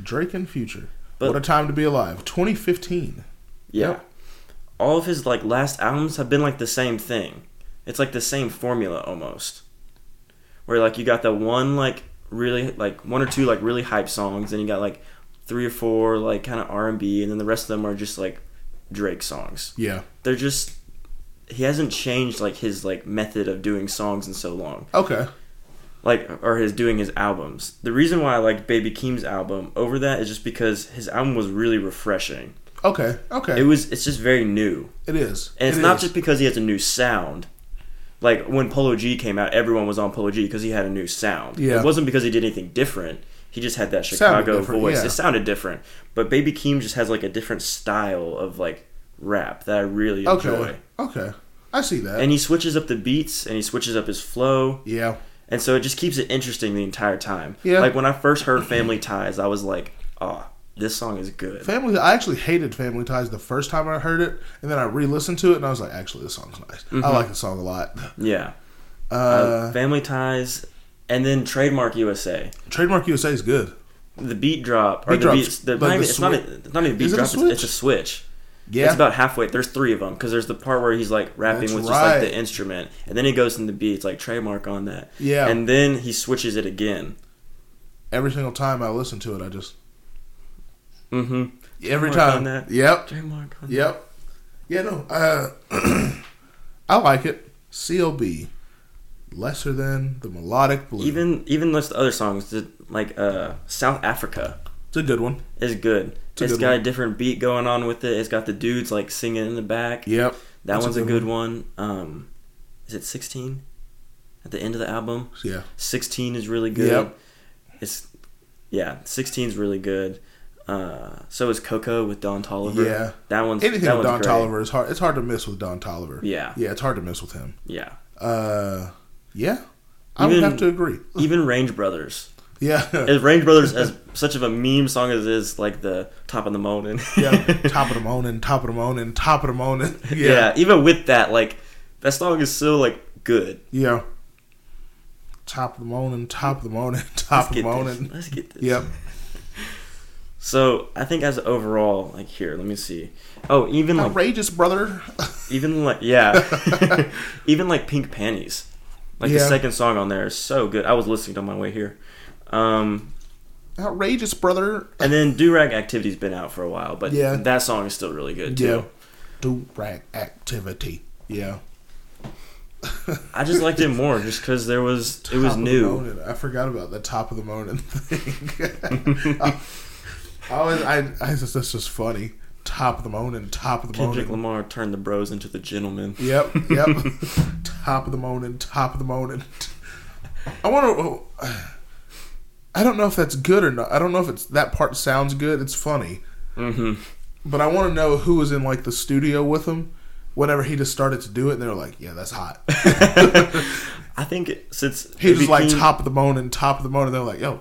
Drake and Future. What a Time to Be Alive. 2015. Yeah. Yep. All of his like last albums have been like the same thing. It's like the same formula almost, where like you got the one like really like one or two like really hype songs, and you got like 3 or 4 like kind of R&B, and then the rest of them are just like Drake songs. Yeah, they're just he hasn't changed like his like method of doing songs in so long. Okay, like or his doing his albums. The reason why I liked Baby Keem's album over that is just because his album was really refreshing. Okay. It's just very new. It is. And it's not just because he has a new sound. Like, when Polo G came out, everyone was on Polo G because he had a new sound. Yeah. It wasn't because he did anything different. He just had that Chicago voice. Yeah. It sounded different. But Baby Keem just has, like, a different style of, like, rap that I really enjoy. Okay. I see that. And he switches up the beats, and he switches up his flow. Yeah. And so it just keeps it interesting the entire time. Yeah. Like, when I first heard Family Ties, I was like, this song is good. I actually hated Family Ties the first time I heard it, and then I re-listened to it, and I was like, actually, this song's nice. Mm-hmm. I like the song a lot. Yeah. Family Ties, and then Trademark USA. Trademark USA is good. The beat drop. Or beat the beats, like not even, it's not even a beat drop. It's a switch. Yeah. It's about halfway. There's 3 of them, because there's the part where he's, like, rapping with just, like, the instrument, and then he goes in the beat. It's, like, Trademark on that. Yeah. And then he switches it again. Every single time I listen to it, I just... Mm-hmm. Every time. That. Yep. Trademark on yep. That. Yeah, no. I like it. CLB. Lesser than the Melodic Blue. Even the other songs, like South Africa. It's a good one. It's good. It's got a different beat going on with it. It's got the dudes like singing in the back. Yep. That's one's a good one. Is it 16? At the end of the album? Yeah. 16 is really good. Yep. It's, yeah, 16 is really good. So is Coco with Don Toliver. Yeah. That one's anything that with one's Don great. Toliver is hard. It's hard to miss with Don Toliver. Yeah. Yeah, it's hard to miss with him. Yeah. Yeah. I would have to agree. Even Range Brothers. Yeah. As Range Brothers, as such of a meme song as it is, like the Top of the Moanin'. Yeah. Top of the Moanin', Top of the Moanin', Top of the Moanin'. Yeah. Yeah. Even with that, like, that song is still, like, good. Yeah. Top of the Moanin', Top of the Moanin', Top of the Moanin'. Let's get this. Yep. So, I think as overall, like, here, let me see. Oh, even, like... Outrageous, brother. Even, like, yeah. Even, like, Pink Panties. Like, yeah. The second song on there is so good. I was listening on my way here. Outrageous, brother. And then Do-Rag Activity's been out for a while, but yeah. That song is still really good, too. Yeah. Do-Rag Activity. Yeah. I just liked it more just because it was new. I forgot about the Top of the Moanin' thing. I just, that's just funny. Top of the Moanin', Top of the Moanin'. Kendrick Lamar turned the bros into the gentlemen. Yep. Top of the Moanin', Top of the Moanin'. I want to... I don't know if that's good or not. I don't know if it's that part sounds good. It's funny. Mm-hmm. But I want to know who was in, like, the studio with him whenever he just started to do it, and they were like, yeah, that's hot. I think since... He was like, Top of the Moanin', Top of the Moanin'. They're like, yo...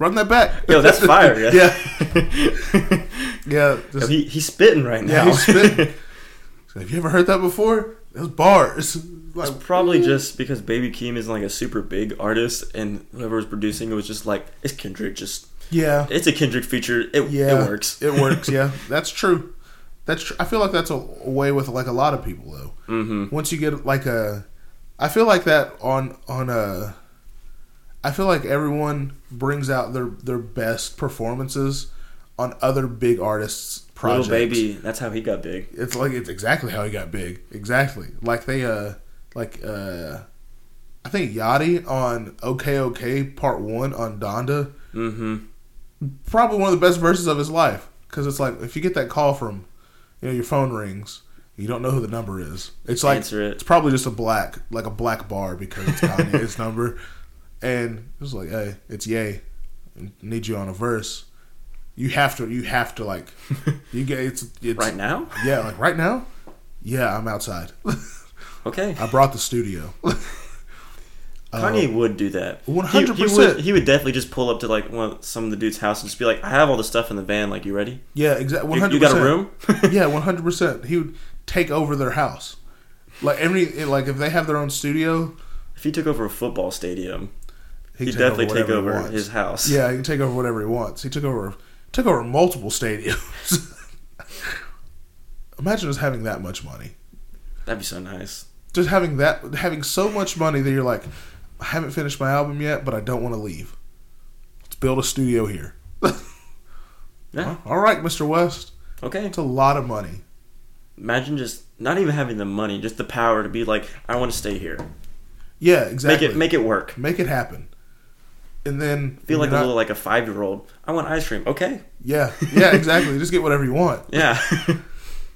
Run that back. Yo, that's fire. Yeah. Yeah. Yeah, just, yo, he's spitting right now. Yeah, he's spitting. So, have you ever heard that before? Those bars. Like, it's probably just because Baby Keem is like a super big artist, and whoever was producing it was just like, it's Kendrick. Just yeah, it's a Kendrick feature. It works. It works. Yeah, that's true. That's true. I feel like that's a way with like a lot of people though. Mm-hmm. Once you get like a, I feel like that on a. I feel like everyone brings out their best performances on other big artists' projects. Lil Baby, that's how he got big. It's exactly how he got big. Exactly. Like they I think Yachty on OK Part 1 on Donda. Mm-hmm. Probably one of the best verses of his life, cuz it's like if you get that call from your phone rings, you don't know who the number is. It's like it's probably just a black bar because it's Kanye's number. And it was like, hey, it's Ye. I need you on a verse. You have to like, you get it's right now. Yeah, like right now. Yeah, I'm outside. Okay. I brought the studio. Kanye would do that. 100%. He would definitely just pull up to like some of the dude's house and just be like, I have all the stuff in the van. Like, you ready? Yeah, exactly. 100%. You got a room? Yeah, 100%. He would take over their house. Like if they have their own studio. If he took over a football stadium, he'd definitely take over his house. Yeah, he can take over whatever he wants. He took over multiple stadiums. Imagine just having that much money. That'd be so nice. Just having so much money that you're like, I haven't finished my album yet, but I don't want to leave. Let's build a studio here. Yeah. All right, Mr. West. Okay. It's a lot of money. Imagine just not even having the money, just the power to be like, I want to stay here. Yeah, exactly. Make it work. Make it happen. And then... feel like a 5-year-old. I want ice cream. Okay. Yeah. Yeah, exactly. Just get whatever you want. Yeah.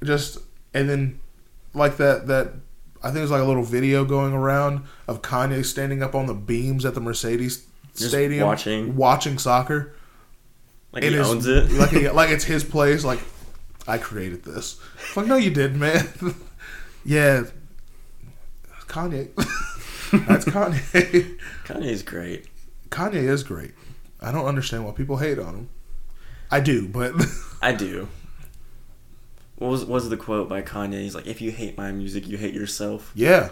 Just... and then, like that... I think there's like a little video going around of Kanye standing up on the beams at the Mercedes Stadium. Just watching soccer. Like he owns it. Like it's his place. Like, I created this. It's like, no, you didn't, man. Yeah. Kanye... That's Kanye. Kanye is great. I don't understand why people hate on him. I do, but... I do. What was the quote by Kanye? He's like, if you hate my music, you hate yourself. Yeah.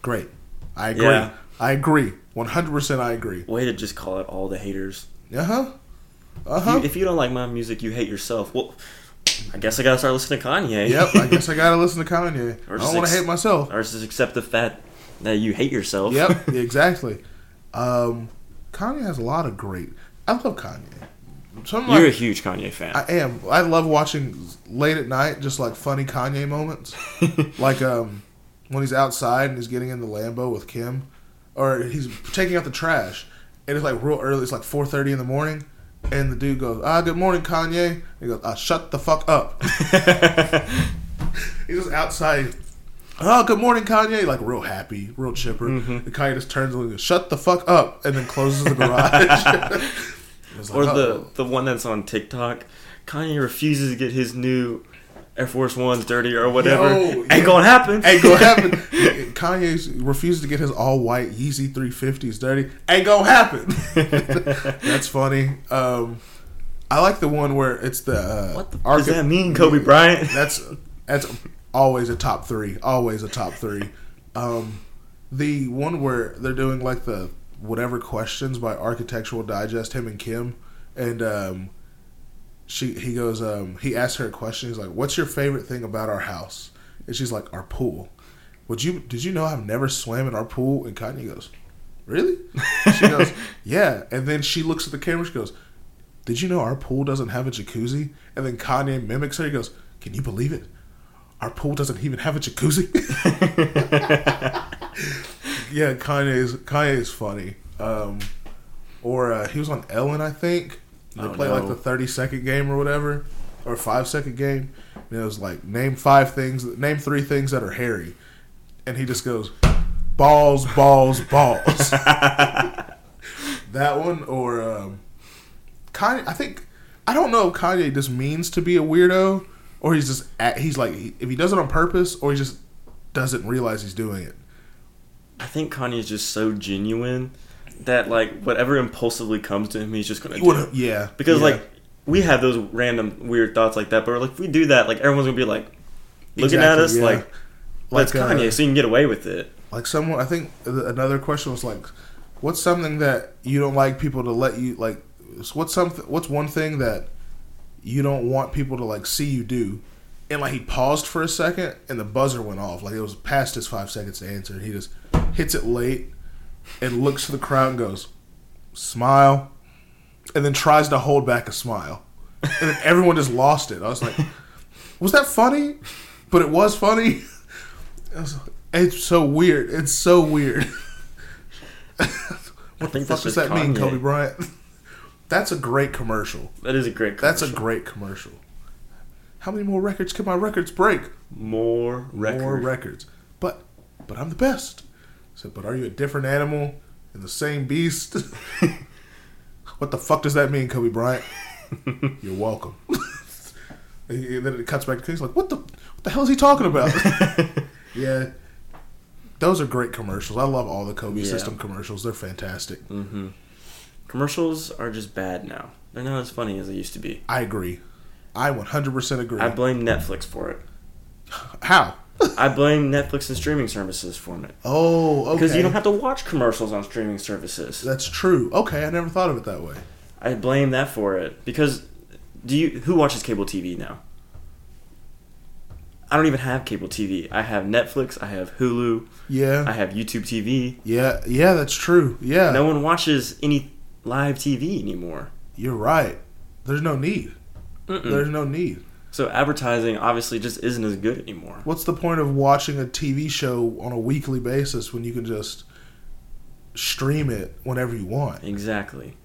Great. I agree. Yeah. I agree. 100% I agree. Way to just call out all the haters. Uh-huh. Uh-huh. If you don't like my music, you hate yourself. Well... I guess I gotta start listening to Kanye. Yep, I guess I gotta listen to Kanye. I don't want to hate myself. Or just accept the fact that you hate yourself. Yep, exactly. Kanye has a lot of great... I love Kanye. You're a huge Kanye fan. I am. I love watching late at night, just like funny Kanye moments. Like when he's outside and he's getting in the Lambo with Kim. Or he's taking out the trash. And it's like real early. It's like 4:30 in the morning. And the dude goes, good morning, Kanye. And he goes, shut the fuck up. He's just outside oh, good morning, Kanye. Like, real happy, real chipper. Mm-hmm. And Kanye just turns and goes, shut the fuck up, and then closes the garage. Or like, the one that's on TikTok. Kanye refuses to get his new Air Force Ones dirty or whatever. Ain't gonna happen. Ain't gonna happen. Kanye refuses to get his all-white Yeezy 350s dirty. Ain't gonna happen. That's funny. I like the one where it's the... what the fuck does that mean, Kobe Bryant? That's always a top three. Always a top three. The one where they're doing like the whatever questions by Architectural Digest, him and Kim. And he goes, he asks her a question. He's like, what's your favorite thing about our house? And she's like, our pool. Did you know I've never swam in our pool? And Kanye goes, really? She goes, yeah. And then she looks at the camera. She goes, did you know our pool doesn't have a jacuzzi? And then Kanye mimics her. He goes, can you believe it? Our pool doesn't even have a jacuzzi. Yeah, Kanye is funny. Or he was on Ellen, I think. They play like the 30-second game or whatever, or 5-second game. And it was like, name 3 things that are hairy. And he just goes, balls, balls, balls. That one, or Kanye. I don't know if Kanye just means to be a weirdo, or if he does it on purpose, or he just doesn't realize he's doing it. I think Kanye is just so genuine that, like, whatever impulsively comes to him, he's just going to do. Yeah. Because, like, we have those random weird thoughts like that, but, like, if we do that, like, everyone's going to be, like, looking at us, like, that's Kanye, so you can get away with it. Like, someone, I think another question was, like, what's something that you don't like people to let you, like, what's one thing that you don't want people to, like, see you do? And, like, he paused for a second, and the buzzer went off. Like, it was past his 5 seconds to answer, and he just hits it late. And looks to the crowd and goes, smile, and then tries to hold back a smile. And then everyone just lost it. I was like, was that funny? But it was funny. I was like, it's so weird. It's so weird. What the fuck does that mean, Kobe Bryant? That's a great commercial. That is a great commercial. That's a great commercial. How many more records can my records break? More records. More records. But I'm the best. So, but are you a different animal and the same beast? What the fuck does that mean, Kobe Bryant? You're welcome. And then it cuts back to Casey, like, what the hell is he talking about? Yeah. Those are great commercials. I love all the Kobe system commercials. They're fantastic. Mm-hmm. Commercials are just bad now. They're not as funny as they used to be. I agree. I 100% agree. I blame Netflix for it. How? I blame Netflix and streaming services for it. Oh, okay. Because you don't have to watch commercials on streaming services. That's true. Okay, I never thought of it that way. I blame that for it. Because who watches cable TV now? I don't even have cable TV. I have Netflix. I have Hulu. Yeah. I have YouTube TV. Yeah, that's true. Yeah. No one watches any live TV anymore. You're right. There's no need. Mm-mm. There's no need. So advertising obviously just isn't as good anymore. What's the point of watching a TV show on a weekly basis when you can just stream it whenever you want? Exactly.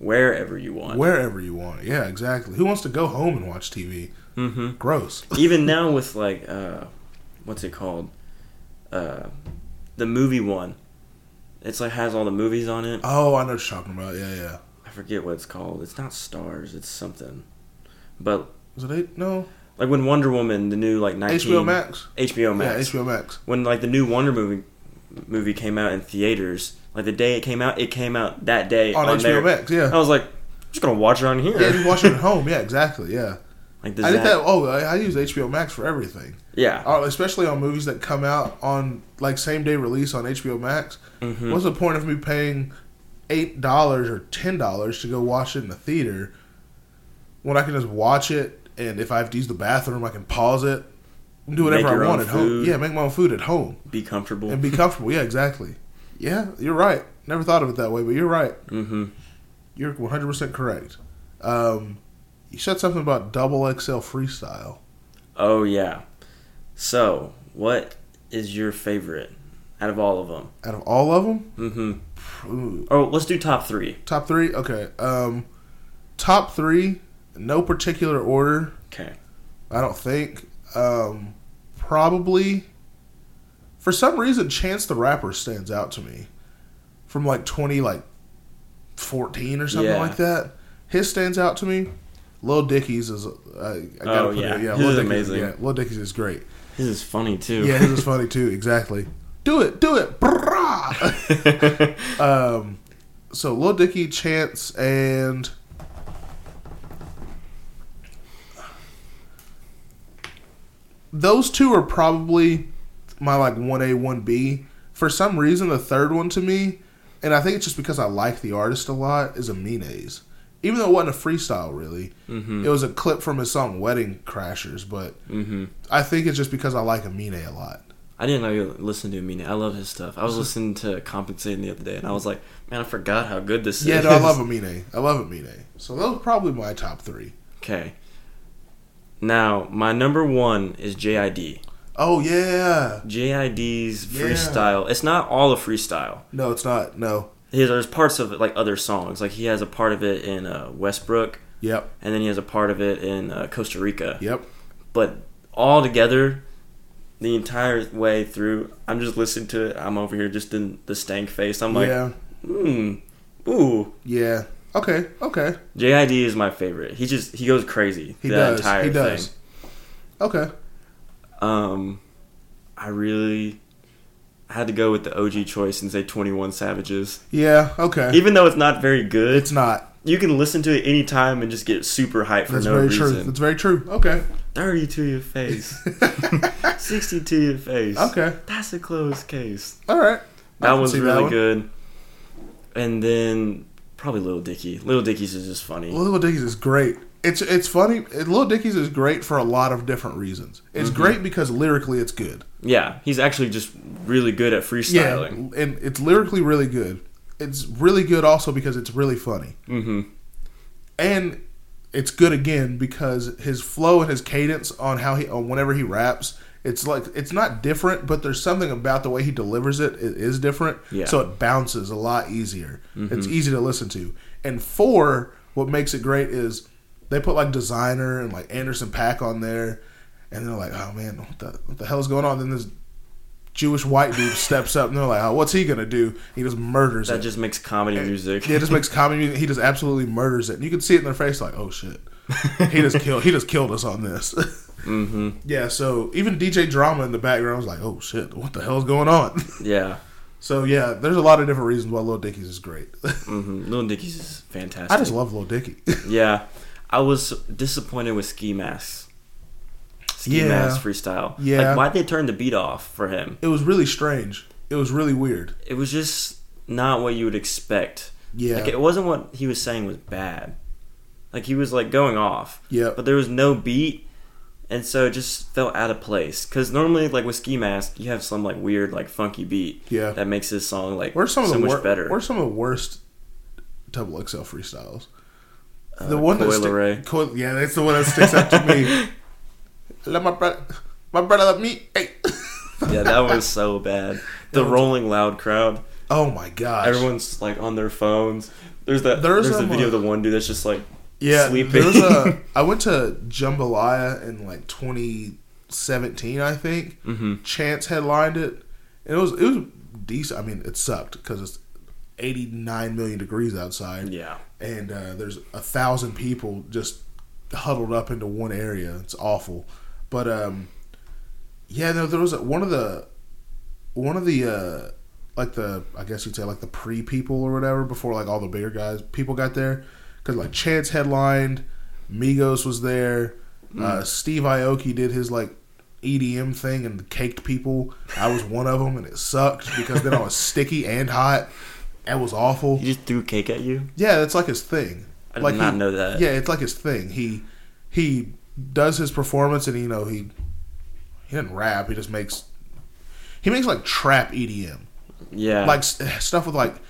Wherever you want. Wherever you want. Yeah, exactly. Who wants to go home and watch TV? Mm-hmm. Gross. Even now with like, what's it called? The movie one. It's like has all the movies on it. Oh, I know what you're talking about. Yeah. I forget what it's called. It's not Stars. It's something. But... Was it 8? No. Like when Wonder Woman, the new like 19... HBO Max. Yeah, HBO Max. When like the new Wonder movie came out in theaters, like the day it came out that day. On HBO Max, yeah. I was like, I'm just going to watch it on here. Yeah, you watch it at home. Yeah, exactly, yeah. Like I did that... Oh, I use HBO Max for everything. Yeah. Especially on movies that come out on like same day release on HBO Max. Mm-hmm. What's the point of me paying $8 or $10 to go watch it in the theater when I can just watch it? And if I have to use the bathroom, I can pause it and do whatever I want at home. Yeah, make my own food at home. Be comfortable. And be comfortable. Yeah, exactly. Yeah, you're right. Never thought of it that way, but you're right. Mm-hmm. You're 100% correct. You said something about double XL freestyle. Oh, yeah. So, what is your favorite out of all of them? Out of all of them? Mm-hmm. Ooh. Oh, let's do top three. Top three? Okay. Top three... No particular order. Okay. I don't think. Probably For some reason, Chance the Rapper stands out to me from like 2014 or something like that. His stands out to me. Lil Dicky's is Lil Dicky's, amazing. Yeah, Lil Dicky's is great. His is funny too. Yeah, his is funny too. Exactly. Do it, brah. So Lil Dicky, Chance, and those two are probably my 1A, 1B. For some reason, the third one to me, and I think it's just because I like the artist a lot, is Aminé's. Even though it wasn't a freestyle, really. Mm-hmm. It was a clip from his song Wedding Crashers, but I think it's just because I like Aminé a lot. I didn't know you listened to Aminé. I love his stuff. I was listening to Compensating the other day, and I was like, man, I forgot how good this is. Yeah, no, I love Aminé. So those are probably my top three. Okay. Now, my number one is J.I.D. Oh, yeah. J.I.D.'s freestyle. It's not all a freestyle. No, it's not. No. There's parts of it, other songs. He has a part of it in Westbrook. Yep. And then he has a part of it in Costa Rica. Yep. But all together, the entire way through, I'm just listening to it. I'm over here just in the stank face. I'm ooh. Yeah. Okay. J.I.D. is my favorite. He goes crazy. He does. Okay. I really had to go with the OG choice and say 21 Savages. Yeah, okay. Even though it's not very good. It's not. You can listen to it any time and just get super hyped for no reason. That's very true. Okay. 30 to your face. 60 to your face. Okay. That's a closed case. All right. That one's really good. And then probably Lil Dicky. Lil Dicky's is just funny. Lil Dicky's is great. It's funny. Lil Dicky's is great for a lot of different reasons. It's great because lyrically it's good. Yeah, he's actually just really good at freestyling. Yeah, and it's lyrically really good. It's really good also because it's really funny. Mm-hmm. And it's good again because his flow and his cadence on whenever he raps, it's not different, but there's something about the way he delivers it. It is different, so it bounces a lot easier. Mm-hmm. It's easy to listen to. And what makes it great is they put Designer and Anderson .Paak on there, and they're like, oh man, what the hell is going on? Then this Jewish white dude steps up, and they're like, oh, what's he gonna do? He just murders it. That just makes comedy music. Yeah, it just makes comedy music. He just absolutely murders it, and you can see it in their face, like, oh shit, he just killed us on this. Mm-hmm. Yeah, so even DJ Drama in the background was like, oh shit, what the hell's going on? Yeah. So yeah, there's a lot of different reasons why Lil Dicky's is great. Mm-hmm. Lil Dicky's is fantastic. I just love Lil Dicky. Yeah. I was disappointed with Ski Mask. Ski Mask freestyle. Yeah. Why'd they turn the beat off for him? It was really strange. It was really weird. It was just not what you would expect. Yeah. It wasn't what he was saying was bad. He was going off. Yeah. But there was no beat. And so it just felt out of place. Because normally, with Ski Mask, you have some, weird, funky beat that makes this song, better. Where's some of the worst Double XL freestyles? The one that's the one that sticks out to me. Let my brother let me. Hey. Yeah, that was so bad. The Rolling Loud crowd. Oh my gosh! Everyone's on their phones. There's a video of the one dude that's just sleeping. I went to Jambalaya in 2017, I think. Mm-hmm. Chance headlined it, and it was decent. I mean, it sucked because it's 89 million degrees outside. Yeah. And there's 1,000 people just huddled up into one area. It's awful, but there was one of the I guess you'd say the pre people or whatever before all the bigger guys people got there because Chance headlined, Migos was there, Steve Aoki did his EDM thing and caked people. I was one of them and it sucked because then I was sticky and hot. That was awful. He just threw cake at you? Yeah, that's his thing. I did not know that. Yeah, it's his thing. He does his performance and he didn't rap. He just makes trap EDM. Yeah. Stuff with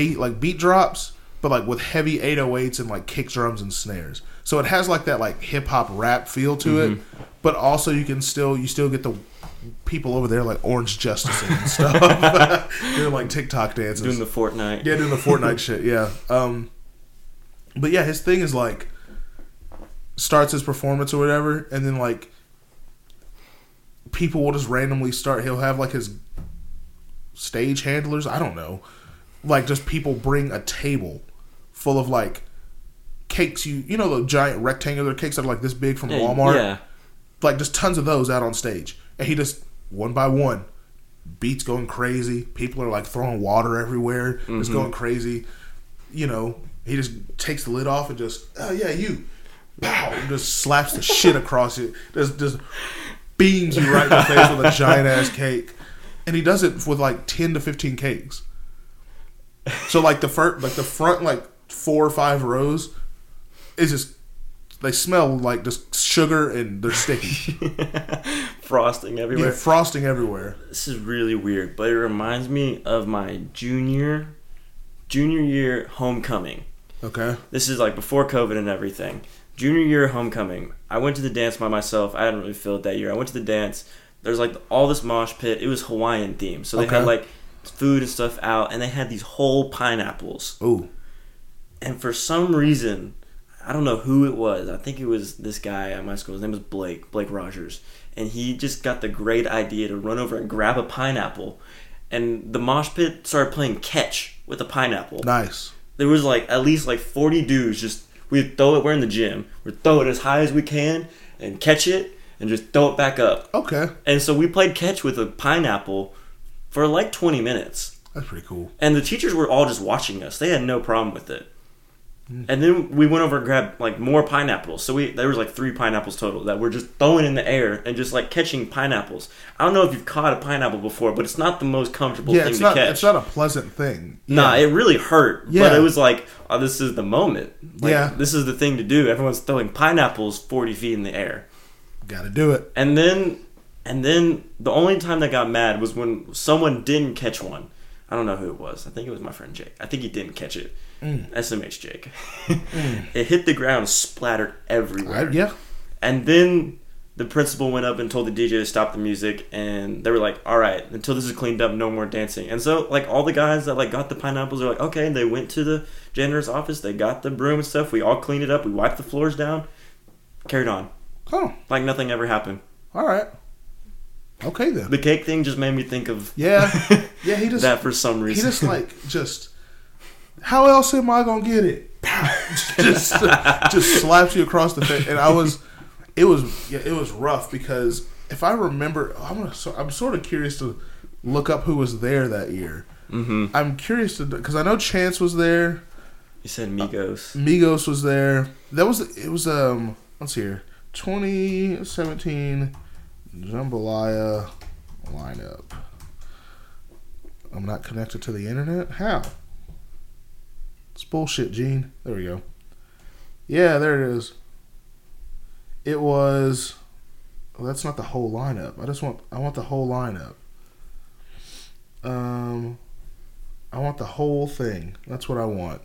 beat drops, but with heavy 808s and kick drums and snares. So it has that hip hop rap feel to it, but also you still get the people over there Orange Justice and stuff. They're TikTok dances. Doing the Fortnite. Yeah, doing the Fortnite shit, yeah. But yeah, his thing is starts his performance or whatever, and then people will just randomly start. He'll have like his stage handlers. I don't know. Like just people bring a table full of like cakes. You know the giant rectangular cakes that are like this big from Walmart? Yeah. Like just tons of those out on stage. And he just, one by one, beats going crazy. People are like throwing water everywhere. Mm-hmm. Just going crazy. You know, he just takes the lid off and just, oh yeah, you. Pow, and just slaps the shit across it. Just beams you right in the face with a giant ass cake. And he does it with like 10 to 15 cakes. So like the front like 4 or 5 rows is just, they smell like just sugar and they're sticky. Frosting everywhere. Yeah, frosting everywhere. This is really weird, but it reminds me of my junior year homecoming. Okay. This is like before COVID and everything. Junior year homecoming. I went to the dance by myself. I hadn't really filled that year. I went to the dance. There's like all this mosh pit. It was Hawaiian themed. So they had like food and stuff out. And they had these whole pineapples. Ooh. And for some reason, I don't know who it was. I think it was this guy at my school. His name was Blake Rogers. And he just got the great idea to run over and grab a pineapple. And the mosh pit started playing catch with a pineapple. Nice. There was like at least like 40 dudes just... We'd throw it. We're in the gym. We'd throw it as high as we can and catch it and just throw it back up. Okay. And so we played catch with a pineapple for like 20 minutes. That's pretty cool. And the teachers were all just watching us. They had no problem with it. Mm. And then we went over and grabbed like more pineapples. So there was like 3 pineapples total that we're just throwing in the air and just like catching pineapples. I don't know if you've caught a pineapple before, but it's not the most comfortable thing to catch. It's not a pleasant thing. Nah, it really hurt. Yeah. But it was like, oh, this is the moment. Like, this is the thing to do. Everyone's throwing pineapples 40 feet in the air. Gotta do it. And then the only time that got mad was when someone didn't catch one. I don't know who it was. I think it was my friend Jake. I think he didn't catch it. SMH Jake. It hit the ground, splattered everywhere. And then the principal went up and told the DJ to stop the music, and they were like, all right, until this is cleaned up, no more dancing. And so like all the guys that like got the pineapples are like, okay, and they went to the janitor's office, they got the broom and stuff, we all cleaned it up, we wiped the floors down, carried on. Oh. Like nothing ever happened. All right. Okay, then. The cake thing just made me think of he just that for some reason. He just like how else am I gonna get it? just slaps you across the face. And it was rough because if I remember, I'm sort of curious to look up who was there that year. Mm-hmm. I'm curious to because I know Chance was there. You said Migos. Migos was there. It was let's see here, 2017. Jambalaya lineup. I'm not connected to the internet? How? It's bullshit, Gene. There we go. Yeah, there it is. It was... Well, that's not the whole lineup. I want the whole lineup. I want the whole thing. That's what I want.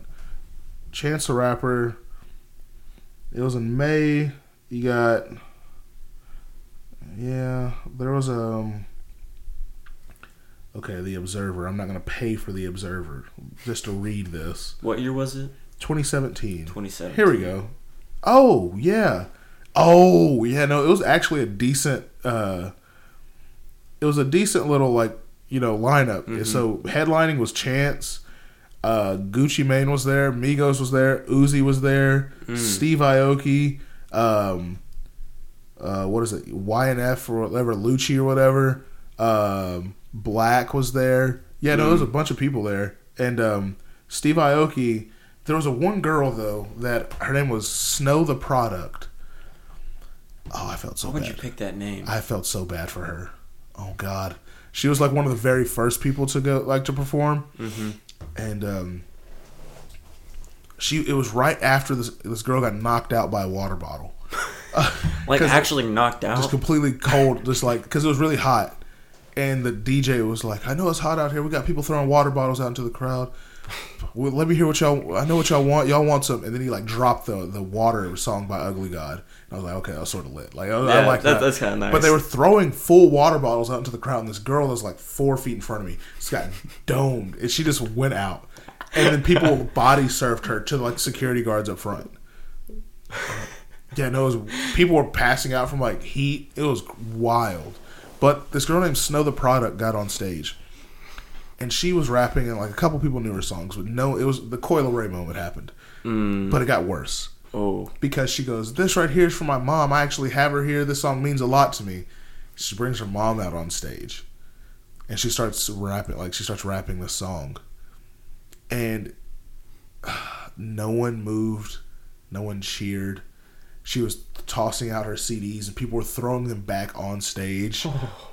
Chance the Rapper. It was in May. You got... Yeah, there was The Observer. I'm not going to pay for The Observer just to read this. What year was it? 2017. Here we go. Oh, yeah. Oh, yeah, no, it was actually a decent, little, like, you know, lineup. Mm-hmm. So, headlining was Chance, Gucci Mane was there, Migos was there, Uzi was there, Steve Aoki, what is it? YNF or whatever, Lucci or whatever. Black was there. Yeah, no, there was a bunch of people there. And Steve Aoki. There was one girl though that her name was Snow the Product. Oh, I felt so bad. Why would you pick that name? I felt so bad for her. Oh God, she was like one of the very first people to go like to perform. Mm-hmm. And it was right after this girl got knocked out by a water bottle. Like actually knocked out, just completely cold, just like because it was really hot, and the DJ was like, "I know it's hot out here. We got people throwing water bottles out into the crowd. Well, let me hear what y'all. I know what y'all want. Y'all want some." And then he like dropped the water song by Ugly God, and I was like, "Okay, I was sort of lit. Like I like that. That's kind of nice." But they were throwing full water bottles out into the crowd, and this girl that was like 4 feet in front of me just got domed, and she just went out. And then people body surfed her to like security guards up front. Yeah, no, people were passing out from like heat. It was wild. But this girl named Snow the Product got on stage, and she was rapping, and like a couple people knew her songs, but no, it was the Coil Ray moment happened, but it got worse. Oh, because she goes, "This right here is for my mom. I actually have her here. This song means a lot to me." She brings her mom out on stage, and she starts rapping. Like she starts rapping this song, and no one moved, no one cheered. She was tossing out her CDs, and people were throwing them back on stage. Oh.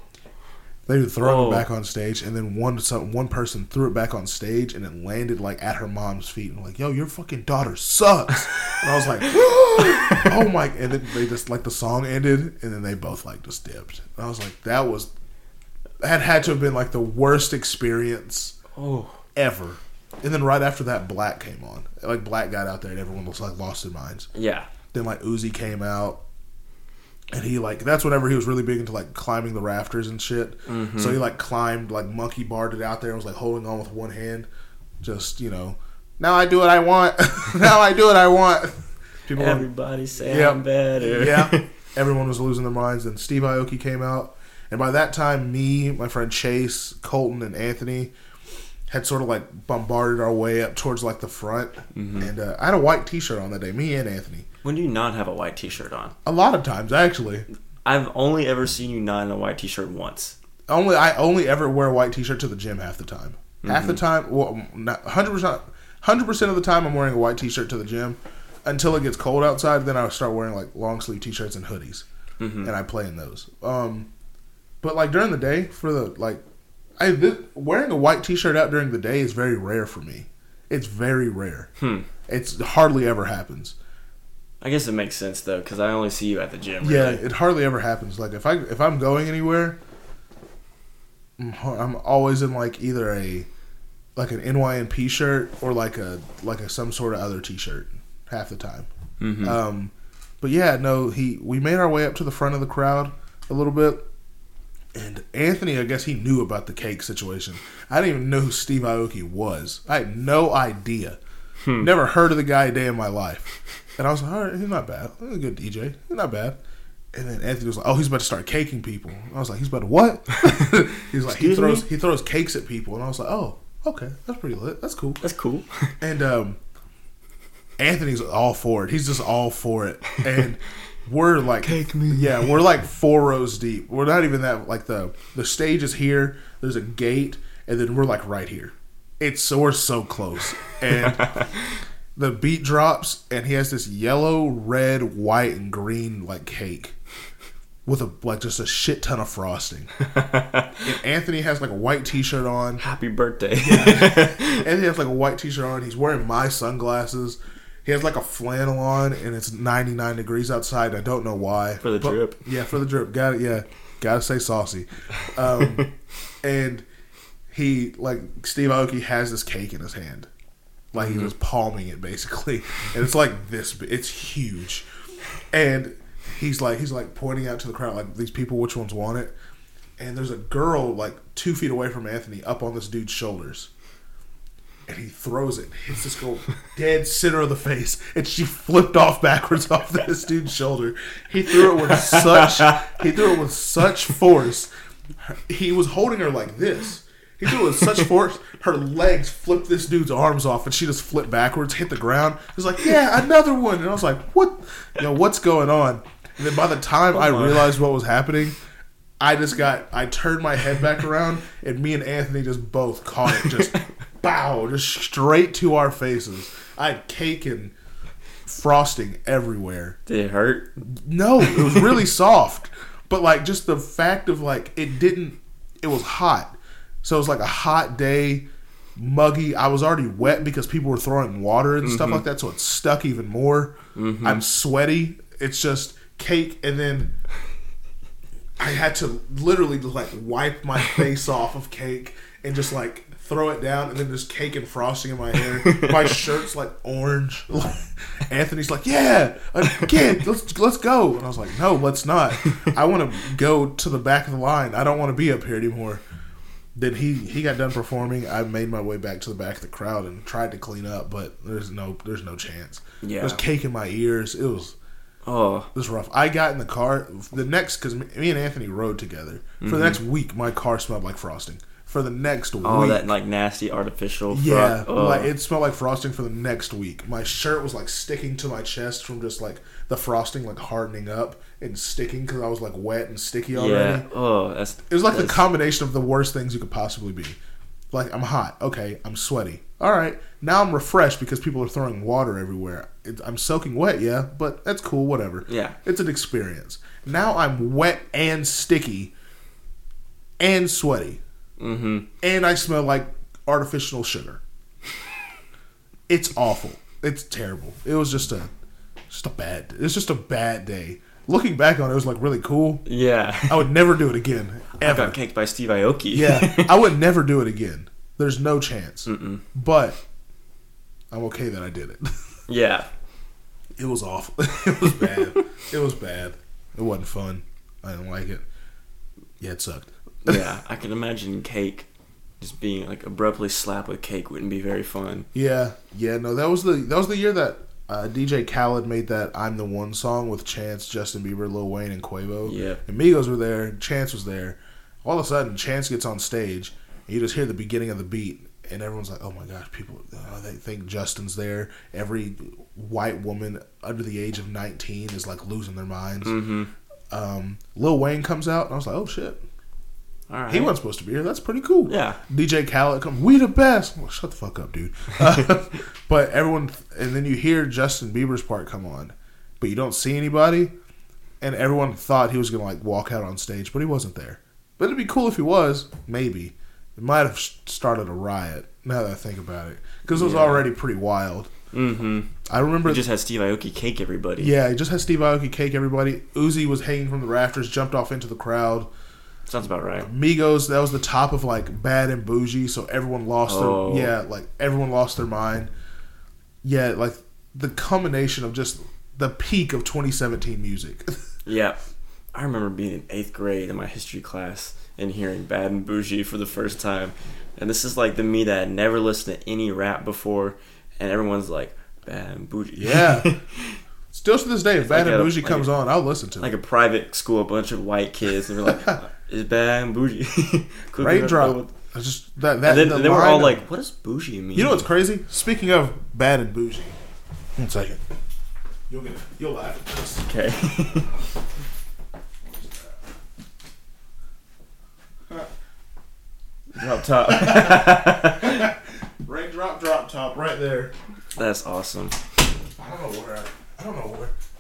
They were throwing them back on stage, and then one person threw it back on stage, and it landed like at her mom's feet, and like, "Yo, your fucking daughter sucks." And I was like, "Oh my!" And then they just like the song ended, and then they both like just dipped. And I was like, that had to have been like the worst experience ever. And then right after that, Black came on. Like Black got out there, and everyone was like lost their minds. Yeah. Then like Uzi came out. And he, like, that's whenever he was really big into, like, climbing the rafters and shit. Mm-hmm. So he, like, climbed, like, monkey barred it out there and was, like, holding on with one hand. Just, you know, now I do what I want. Now I do what I want. People Everybody's like, saying I'm better. Yeah. Everyone was losing their minds. Then Steve Aoki came out. And by that time, me, my friend Chase, Colton, and Anthony had sort of, like, bombarded our way up towards, like, the front. Mm-hmm. And I had a white T-shirt on that day, me and Anthony. When do you not have a white T-shirt on? A lot of times, actually. I've only ever seen you not in a white T-shirt once. I only ever wear a white T-shirt to the gym half the time. Mm-hmm. Half the time, well, 100% of the time I'm wearing a white T-shirt to the gym until it gets cold outside. Then I start wearing like long sleeve T-shirts and hoodies, and I play in those. But like during the day, for the like, wearing a white T-shirt out during the day is very rare for me. It's very rare. It hardly ever happens. I guess it makes sense though, because I only see you at the gym. Really. Yeah, it hardly ever happens. Like if I'm going anywhere, I'm always in like either an NYNP shirt or like a some sort of other T-shirt half the time. Mm-hmm. But yeah, no, we made our way up to the front of the crowd a little bit, and Anthony, I guess he knew about the cake situation. I didn't even know who Steve Aoki was. I had no idea. Never heard of the guy a day in my life. And I was like, all right, he's not bad. He's a good DJ. He's not bad. And then Anthony was like, oh, he's about to start caking people. And I was like, he's about to what? He's like, he throws cakes at people. And I was like, oh, okay. That's pretty lit. That's cool. That's cool. And Anthony's all for it. He's just all for it. And we're like, cake me. Yeah, we're like 4 rows deep. We're not even that. Like the stage is here. There's a gate. And then we're like right here. We're so close. And the beat drops, and he has this yellow, red, white, and green like cake with just a shit ton of frosting. And Anthony has like a white T-shirt on. Happy birthday! Yeah. Anthony has like a white T-shirt on. He's wearing my sunglasses. He has like a flannel on, and it's 99 degrees outside. I don't know why. For the drip. Yeah, for the drip. Got it. Yeah, gotta say saucy. And he Steve Aoki has this cake in his hand. Like he was palming it basically, and it's like this. It's huge, and he's like pointing out to the crowd like these people which ones want it, and there's a girl like 2 feet away from Anthony up on this dude's shoulders, and he throws it and hits this girl dead center of the face, and she flipped off backwards off this dude's shoulder. He threw it with such force. He was holding her like this. He threw it with such force, her legs flipped this dude's arms off, and she just flipped backwards, hit the ground. He was like, yeah, another one. And I was like, what? You know, what's going on? And then by the time I realized what was happening, I turned my head back around, and me and Anthony just both caught it. Just bow, just straight to our faces. I had cake and frosting everywhere. Did it hurt? No, it was really soft. But, like, just the fact of, like, it was hot. So it was like a hot day, muggy. I was already wet because people were throwing water and stuff like that, so it stuck even more. Mm-hmm. I'm sweaty. It's just cake. And then I had to literally like wipe my face off of cake and just like throw it down, and then there's cake and frosting in my hair. My shirt's like orange. Anthony's like, yeah, again, let's go. And I was like, no, let's not. I want to go to the back of the line. I don't want to be up here anymore. Then he got done performing. I made my way back to the back of the crowd and tried to clean up, but there's no chance. Yeah. There's cake in my ears. It was Oh. It was rough. I got in the car the next, because me and Anthony rode together. For the next week, my car smelled like frosting. For the next week. Oh, that like nasty artificial. Yeah. Like, it smelled like frosting for the next week. My shirt was like sticking to my chest from just like the frosting like hardening up and sticking because I was like wet and sticky already. Yeah. Oh, that's. It was like the combination of the worst things you could possibly be. Like, I'm hot. Okay. I'm sweaty. All right. Now I'm refreshed because people are throwing water everywhere. I'm soaking wet, yeah, but that's cool. Whatever. Yeah. It's an experience. Now I'm wet and sticky and sweaty. Mm-hmm. And I smell like artificial sugar. It's awful. It's terrible. It was just a bad day. Looking back on it, it was like really cool. Yeah, I would never do it again. Ever. I got kicked by Steve Aoki. Yeah, I would never do it again. There's no chance. Mm-mm. But I'm okay that I did it. Yeah, it was awful. It was bad. It was bad. It wasn't fun. I didn't like it. Yeah, it sucked. Yeah, I can imagine cake just being like abruptly slapped with cake wouldn't be very fun. Yeah, no, that was the year that DJ Khaled made that "I'm the One" song with Chance, Justin Bieber, Lil Wayne, and Quavo. Yeah, and Migos were there. Chance was there. All of a sudden, Chance gets on stage, and you just hear the beginning of the beat, and everyone's like, "Oh my gosh!" People they think Justin's there. Every white woman under the age of 19 is like losing their minds. Mm-hmm. Lil Wayne comes out, and I was like, "Oh shit." All right. He wasn't supposed to be here. That's pretty cool. Yeah. DJ Khaled comes, "We the best." Well, shut the fuck up, dude. But everyone, and then you hear Justin Bieber's part come on, but you don't see anybody, and everyone thought he was going to like walk out on stage, but he wasn't there. But it'd be cool if he was, maybe. It might have started a riot, now that I think about it, because it was already pretty wild. Mm-hmm. I remember. He just had Steve Aoki cake everybody. Yeah, he just had Steve Aoki cake everybody. Uzi was hanging from the rafters, jumped off into the crowd. Sounds about right. Migos, that was the top of like bad and bougie, so everyone lost their mind. Yeah, like the culmination of just the peak of 2017 music. Yeah. I remember being in 8th grade in my history class and hearing Bad and Bougie for the first time. And this is like the me that had never listened to any rap before, and everyone's like, Bad and Bougie. Yeah. Still to this day, if Bad and Bougie comes on, I'll listen to it. Like a private school, a bunch of white kids, and they're like, "It's Bad and Bougie." Great drop. And then they were all like, "What does bougie mean?" You know what's crazy? Speaking of Bad and Bougie, one second, you'll laugh at this. Okay. Drop top. Raindrop, drop top, right there. That's awesome. I don't know where.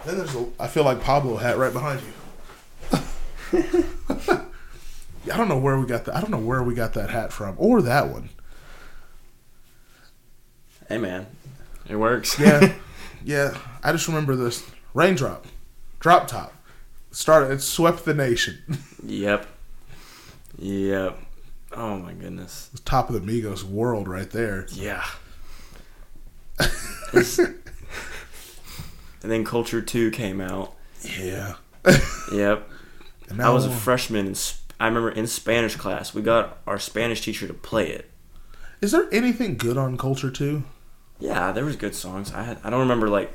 Then there's I feel like Pablo hat right behind you. I don't know where we got that hat from or that one. Hey man, it works. Yeah. I just remember this raindrop, drop top. It swept the nation. Yep. Oh my goodness. It was top of the Migos world right there. Yeah. And then Culture 2 came out. Yeah. Yep. I was a freshman. I remember in Spanish class, we got our Spanish teacher to play it. Is there anything good on Culture 2? Yeah, there was good songs. I don't remember right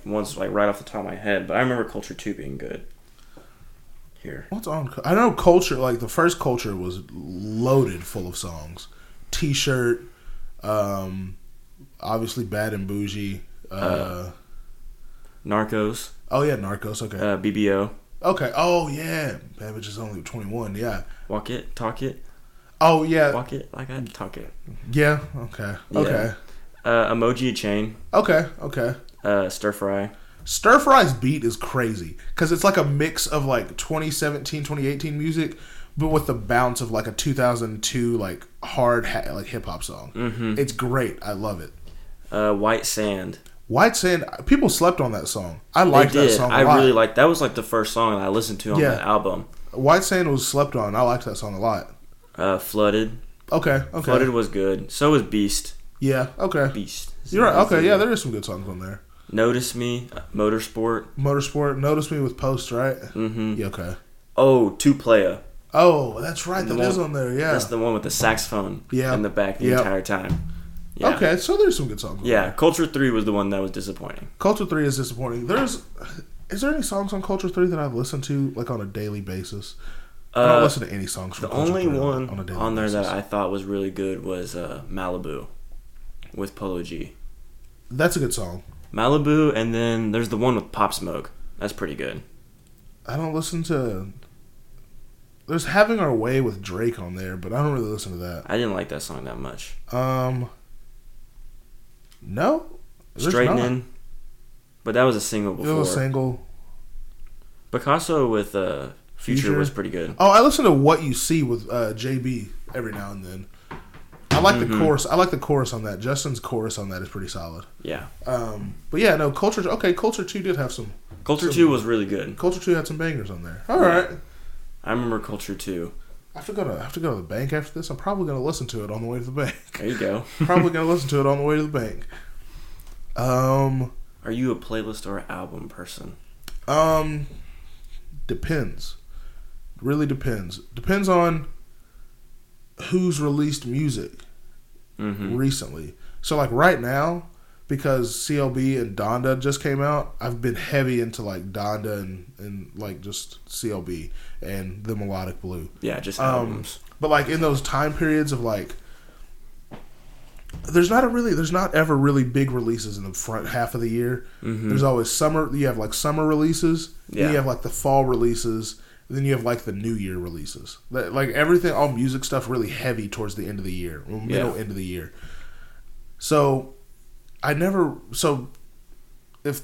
off the top of my head, but I remember Culture 2 being good. Here. What's on? I know Culture, like the first Culture was loaded full of songs. T-shirt, obviously Bad and Bougie, Narcos. Oh, yeah, Narcos. Okay. BBO. Okay. Oh, yeah. Babbage is only 21. Yeah. Walk it. Talk it. Oh, yeah. Walk it like I talk it. Yeah. Okay. Yeah. Okay. Emoji Chain. Okay. Stir Fry. Stir Fry's beat is crazy because it's like a mix of like 2017, 2018 music, but with the bounce of like a 2002 like hard like hip hop song. Mm-hmm. It's great. I love it. White Sand. White Sand, people slept on that song. I liked that song a lot. I really liked that. Was like the first song I listened to on that album. White Sand was slept on. I liked that song a lot. Flooded. Okay. Flooded was good. So was Beast. Yeah, okay. Beast. You're right. Okay, yeah, there is some good songs on there. Notice Me, Motorsport. Notice Me with Post, right? Mm-hmm. Yeah, okay. Oh, Two Playa. Oh, that's right. That is on there, yeah. That's the one with the saxophone in the back the entire time. Yeah. Okay, so there's some good songs. Yeah, Culture 3 was the one that was disappointing. Culture 3 is disappointing. There's Is there any songs on Culture 3 that I've listened to like on a daily basis? I don't listen to any songs from Culture 3. The only one on there that I thought was really good was Malibu with Polo G. That's a good song. Malibu, and then there's the one with Pop Smoke. That's pretty good. I don't listen to... There's Having Our Way with Drake on there, but I don't really listen to that. I didn't like that song that much. No. Straightening. But that was a single before. It was a single. Picasso with Future was pretty good. Oh, I listen to What You See with JB every now and then. I like the chorus. I like the chorus on that. Justin's chorus on that is pretty solid. Yeah. But yeah, no, Culture... Okay, Culture 2 did have some... Culture 2 was really good. Culture 2 had some bangers on there. All right. I remember Culture 2. I have to go to the bank after this. I'm probably going to listen to it on the way to the bank. There you go. Probably going to listen to it on the way to the bank. Are you a playlist or album person? Depends. Really depends. Depends on who's released music recently. So like right now, because CLB and Donda just came out, I've been heavy into like Donda and like just CLB and The Melodic Blue. Yeah, just albums. But like in those time periods of like, there's not ever really big releases in the front half of the year. There's always summer. You have like summer releases. Yeah. Then you have like the fall releases. And then you have like the New Year releases. Like everything, all music stuff, really heavy towards the end of the year, middle end of the year. So. If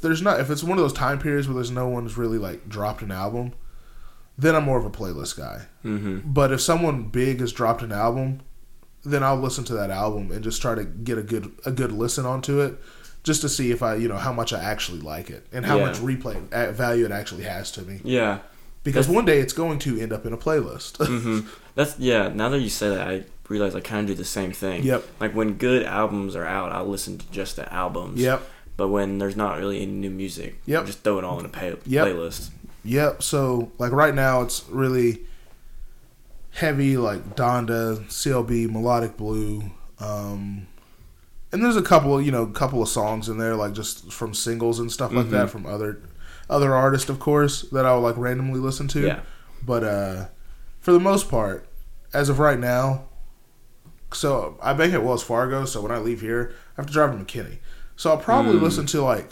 it's one of those time periods where there's no one's really like dropped an album, then I'm more of a playlist guy. But if someone big has dropped an album, then I'll listen to that album and just try to get a good listen onto it, just to see if I how much I actually like it and how much replay value it actually has to me. Yeah, because one day it's going to end up in a playlist. Now that you say that, I realize I kind of do the same thing. Yep. Like when good albums are out, I listen to just the albums. Yep. But when there's not really any new music, I just throw it all in a playlist. Yep. So like right now, it's really heavy, like Donda, CLB, Melodic Blue, and there's a couple of songs in there, like just from singles and stuff like that from other artists, of course, that I would like randomly listen to. Yeah. But for the most part, as of right now. So I bank at Wells Fargo, so when I leave here, I have to drive to McKinney. So I'll probably listen to like,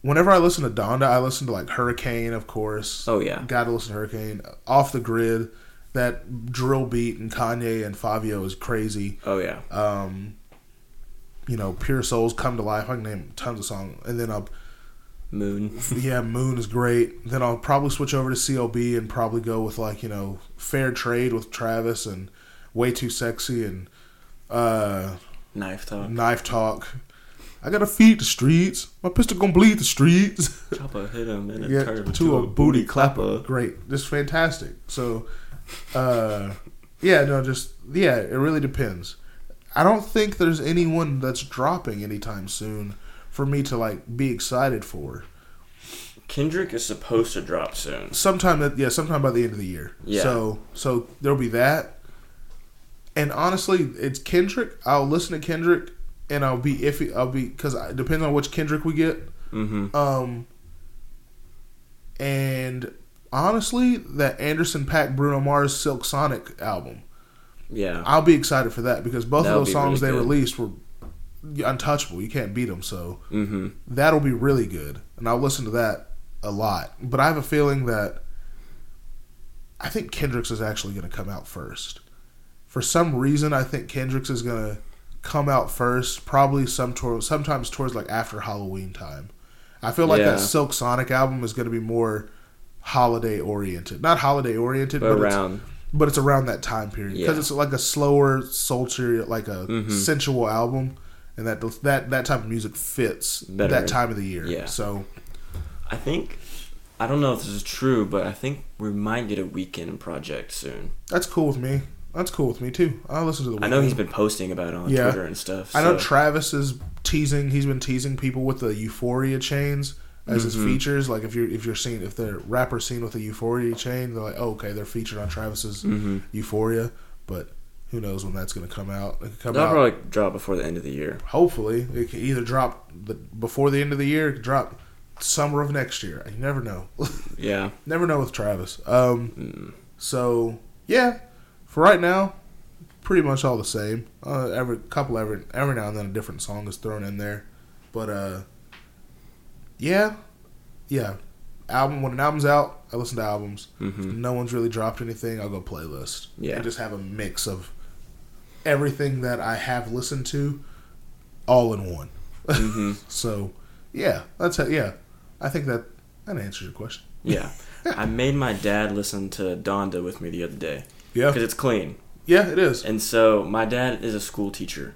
whenever I listen to Donda, I listen to like Hurricane, of course. Oh yeah, gotta listen to Hurricane. Off the Grid, that drill beat and Kanye and Fabio is crazy. Oh yeah. Pure Souls, Come to Life. I can name tons of songs, and then I'll Moon. Yeah, Moon is great. Then I'll probably switch over to CLB and probably go with like Fair Trade with Travis and. Way Too Sexy and Knife Talk. I got a feed the streets. My pistol gonna bleed the streets. Chopper hit him in a turn to a booty clapper. Great, just fantastic. So, it really depends. I don't think there's anyone that's dropping anytime soon for me to like be excited for. Kendrick is supposed to drop soon. Sometime by the end of the year. Yeah. So there'll be that. And honestly, it's Kendrick. I'll listen to Kendrick, and I'll be iffy. Because it depends on which Kendrick we get. And honestly, that Anderson .Paak Bruno Mars Silk Sonic album. Yeah, I'll be excited for that because both of those songs really they released were untouchable. You can't beat them, so that'll be really good. And I'll listen to that a lot. But I have a feeling that I think Kendrick's is actually going to come out first. For some reason, I think Kendrick's is gonna come out first, probably sometimes towards like after Halloween time. I feel like that Silk Sonic album is gonna be more holiday oriented, not holiday oriented, but it's around that time period because it's like a slower, sultry, like a sensual album, and that type of music fits that time of the year. Yeah. So, I think. I don't know if this is true, but I think we might get a Weeknd project soon. That's cool with me. That's cool with me, too. I'll listen to the Weeknd. I know he's been posting about it on Twitter and stuff. So. I know Travis is teasing. He's been teasing people with the Euphoria chains as his features. Like, if the rapper's seen with a Euphoria chain, they're like, oh, okay, they're featured on Travis's Euphoria. But who knows when that's going to come out. That'll probably drop before the end of the year. Hopefully. It can either drop before the end of the year, drop summer of next year. You never know. Yeah. Never know with Travis. So, yeah. For right now, pretty much all the same. Every now and then a different song is thrown in there. But, yeah. Yeah. When an album's out, I listen to albums. Mm-hmm. No one's really dropped anything, I'll go playlist. Yeah. I just have a mix of everything that I have listened to all in one. Mm-hmm. So, yeah. That's it. Yeah. I think that answers your question. Yeah. I made my dad listen to Donda with me the other day. Yeah. Because it's clean. Yeah, it is. And so, my dad is a school teacher.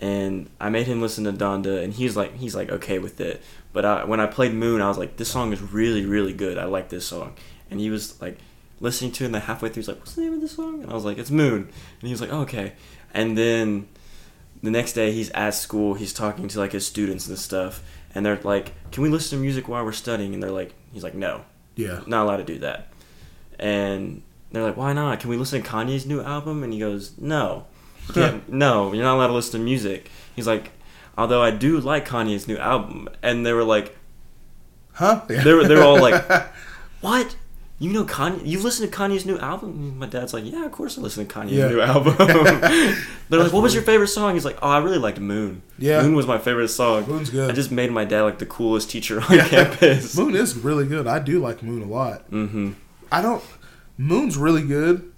And I made him listen to Donda, and he's like okay with it. But when I played Moon, I was like, this song is really, really good. I like this song. And he was like listening to it, and then halfway through, he's like, what's the name of this song? And I was like, it's Moon. And he was like, oh, okay. And then the next day, he's at school. He's talking to like his students and stuff. And they're like, can we listen to music while we're studying? And he's like, no. Yeah. Not allowed to do that. And they're like, why not? Can we listen to Kanye's new album? And he goes, no. No, you're not allowed to listen to music. He's like, although I do like Kanye's new album. And they were like, huh? Yeah. They were all like, what? You know Kanye? You listen to Kanye's new album? And my dad's like, yeah, of course I listen to Kanye's new album. They're like, what was your favorite song? He's like, oh, I really liked Moon. Yeah. Moon was my favorite song. Moon's good. I just made my dad like the coolest teacher on campus. Moon is really good. I do like Moon a lot. Mm-hmm. Moon's really good,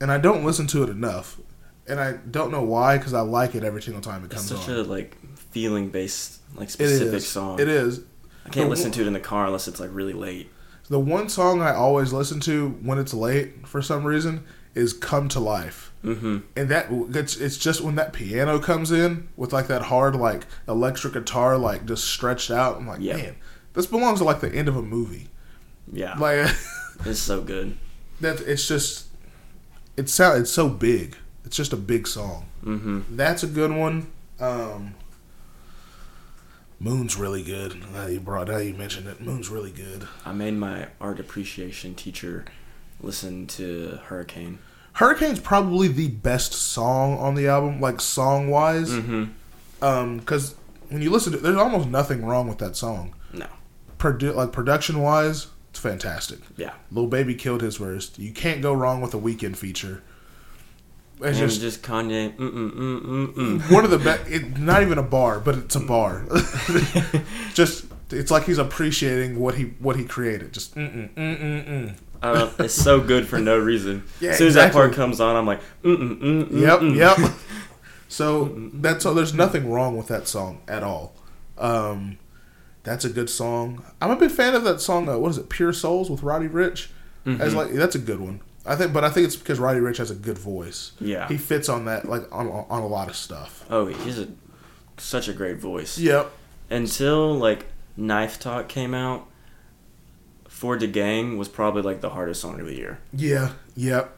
and I don't listen to it enough. And I don't know why, because I like it every single time it comes on. It's such a, feeling-based, specific song. It is. I can't listen to it in the car unless it's, really late. The one song I always listen to when it's late, for some reason, is Come to Life. Mm-hmm. And it's just when that piano comes in with, that hard, electric guitar, just stretched out. I'm like, man, this belongs to, the end of a movie. Yeah. It's so good. It's so big. It's just a big song. Mm-hmm. That's a good one. Moon's really good. Now you mentioned it. Moon's really good. I made my art appreciation teacher listen to Hurricane. Hurricane's probably the best song on the album, song-wise. Mm-hmm. Because when you listen to it, there's almost nothing wrong with that song. No. Production-wise, it's fantastic. Yeah. Lil Baby killed his verse. You can't go wrong with a Weekend feature. It's just Kanye. One of the best. Not even a bar, but it's a bar. It's like he's appreciating what he created. Just it's so good for no reason. Yeah, as soon as that part comes on, I'm like Yep. So there's nothing wrong with that song at all. That's a good song. I'm a big fan of that song. What is it? Pure Souls with Roddy Ricch. Mm-hmm. That's a good one. I think it's because Roddy Ricch has a good voice. Yeah, he fits on that on a lot of stuff. Oh, he's such a great voice. Yep. Until Knife Talk came out, For the Gang was probably the hardest song of the year. Yeah. Yep.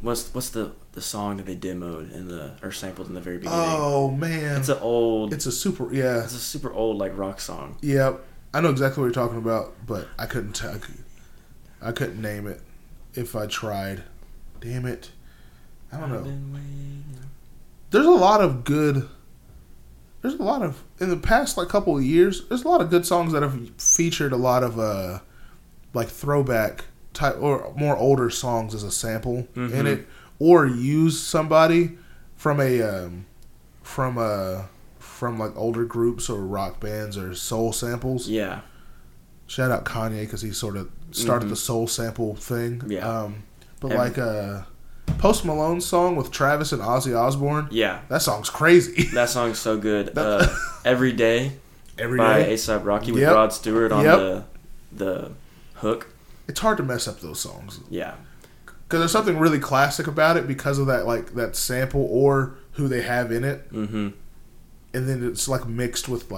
What's the song that they demoed or sampled in the very beginning? Oh man, it's a super old rock song. Yep, I know exactly what you're talking about, but I couldn't name it. If I tried. Damn it. I don't know. There's a lot of... In the past, couple of years, there's a lot of good songs that have featured a lot of, throwback type... Or more older songs as a sample in it. Or use somebody from older groups or rock bands or soul samples. Yeah. Shout out Kanye, because he sort of started the soul sample thing. Yeah. Post Malone's song with Travis and Ozzy Osbourne. Yeah. That song's crazy. That song's so good. Every Day by A$AP Rocky with Rod Stewart on the hook. It's hard to mess up those songs. Yeah. Because there's something really classic about it because of that, that sample or who they have in it. Mm-hmm. And then it's, mixed with,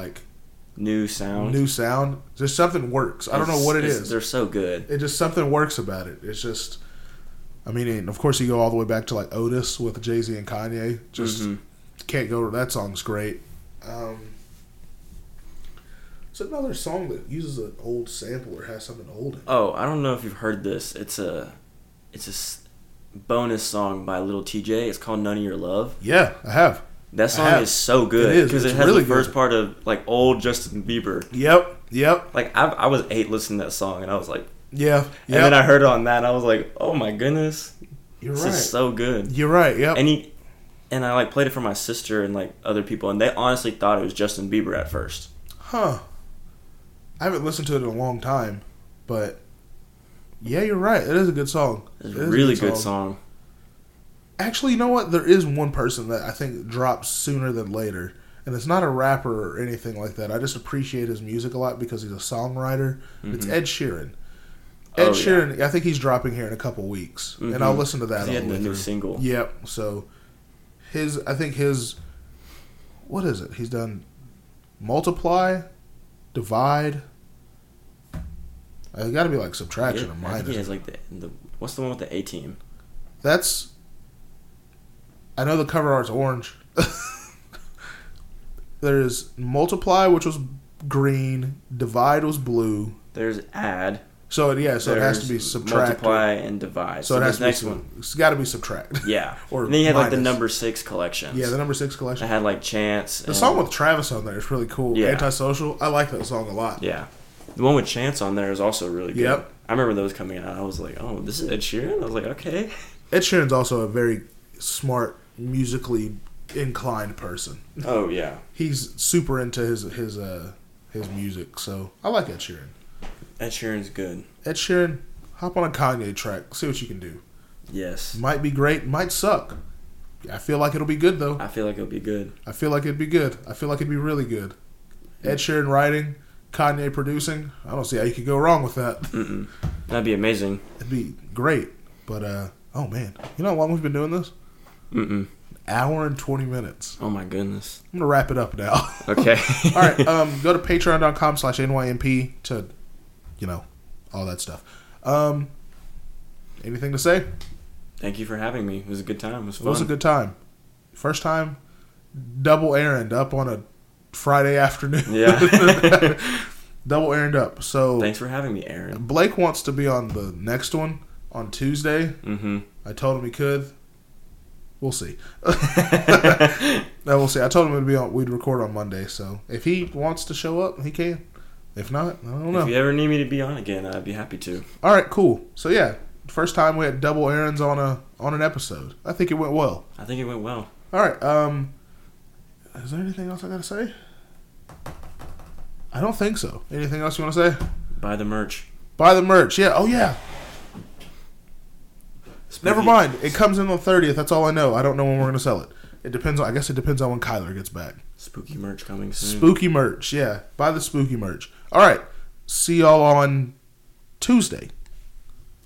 New sound. Just something works. I don't know what it is. They're so good. It just something works about it. It's just, I mean, and of course you go all the way back to Otis with Jay-Z and Kanye. Just can't go. That song's great. It's another song that uses an old sample or has something old in it. Oh, I don't know if you've heard this. It's a bonus song by Little TJ. It's called None of Your Love. Yeah, I have. That song is so good because it has really the first part of like old Justin Bieber. Yep, yep. Like I was 8 listening to that song and I was like, yeah. Yep. And then I heard it on that and I was like, oh my goodness, this is so good. You're right. Yep. And I like played it for my sister and like other people and they honestly thought it was Justin Bieber at first. Huh. I haven't listened to it in a long time, but yeah, you're right. It is a good song. It's a really good song. Actually, you know what? There is one person that I think drops sooner than later. And it's not a rapper or anything like that. I just appreciate his music a lot because he's a songwriter. Mm-hmm. It's Ed Sheeran. Ed Sheeran, I think he's dropping here in a couple weeks. Mm-hmm. And I'll listen to that. He had the new single. Yep. So, what is it? He's done Multiply, Divide. It's got to be like Subtraction or Minus. He has like the what's the one with the A-Team? That's... I know the cover art's orange. There's Multiply, which was green. Divide was blue. There's Add. So it has to be Subtract. Multiply and Divide. So it has to be next one. It's got to be Subtract. Yeah. Or and then you had minus. Like the number 6 collection. Yeah, the number 6 collection. I had like Chance. The song with Travis on there is really cool. Yeah. Antisocial. I like that song a lot. Yeah. The one with Chance on there is also really good. Yep. I remember those coming out. I was like, oh, this is Ed Sheeran? I was like, okay. Ed Sheeran's also a very smart, musically inclined person. Oh yeah, he's super into his music. So I like Ed Sheeran. Ed Sheeran's good. Ed Sheeran, hop on a Kanye track. See what you can do. Yes, might be great, might suck. I feel like it'll be good though. I feel like it'll be good. I feel like it'd be good. I feel like it'd be really good. Ed Sheeran writing, Kanye producing. I don't see how you could go wrong with that. Mm-mm. That'd be amazing. It'd be great. But oh man, you know how long we've been doing this? Mm-mm. Hour and 20 minutes. Oh my goodness. I'm gonna wrap it up now. Okay. Alright, go to patreon.com/NYMP to, you know, all that stuff. Anything to say? Thank you for having me. It was a good time. It was fun. It was a good time. First time double errand up on a Friday afternoon. Yeah. Double errand up. So thanks for having me, Aaron. Blake wants to be on the next one on Tuesday. Mm-hmm. I told him he could. We'll see. No, we'll see. I told him we'd record on Monday, so if he wants to show up, he can. If not, I don't know. If you ever need me to be on again, I'd be happy to. All right, cool. So yeah, first time we had double errands on an episode. I think it went well. All right. Is there anything else I gotta say? I don't think so. Anything else you want to say? Buy the merch. Buy the merch. Yeah. Oh yeah. Never mind. It comes in on the 30th. That's all I know. I don't know when we're going to sell it. I guess it depends on when Kyler gets back. Spooky merch coming soon. Spooky merch, yeah. Buy the spooky merch. All right. See y'all on Tuesday.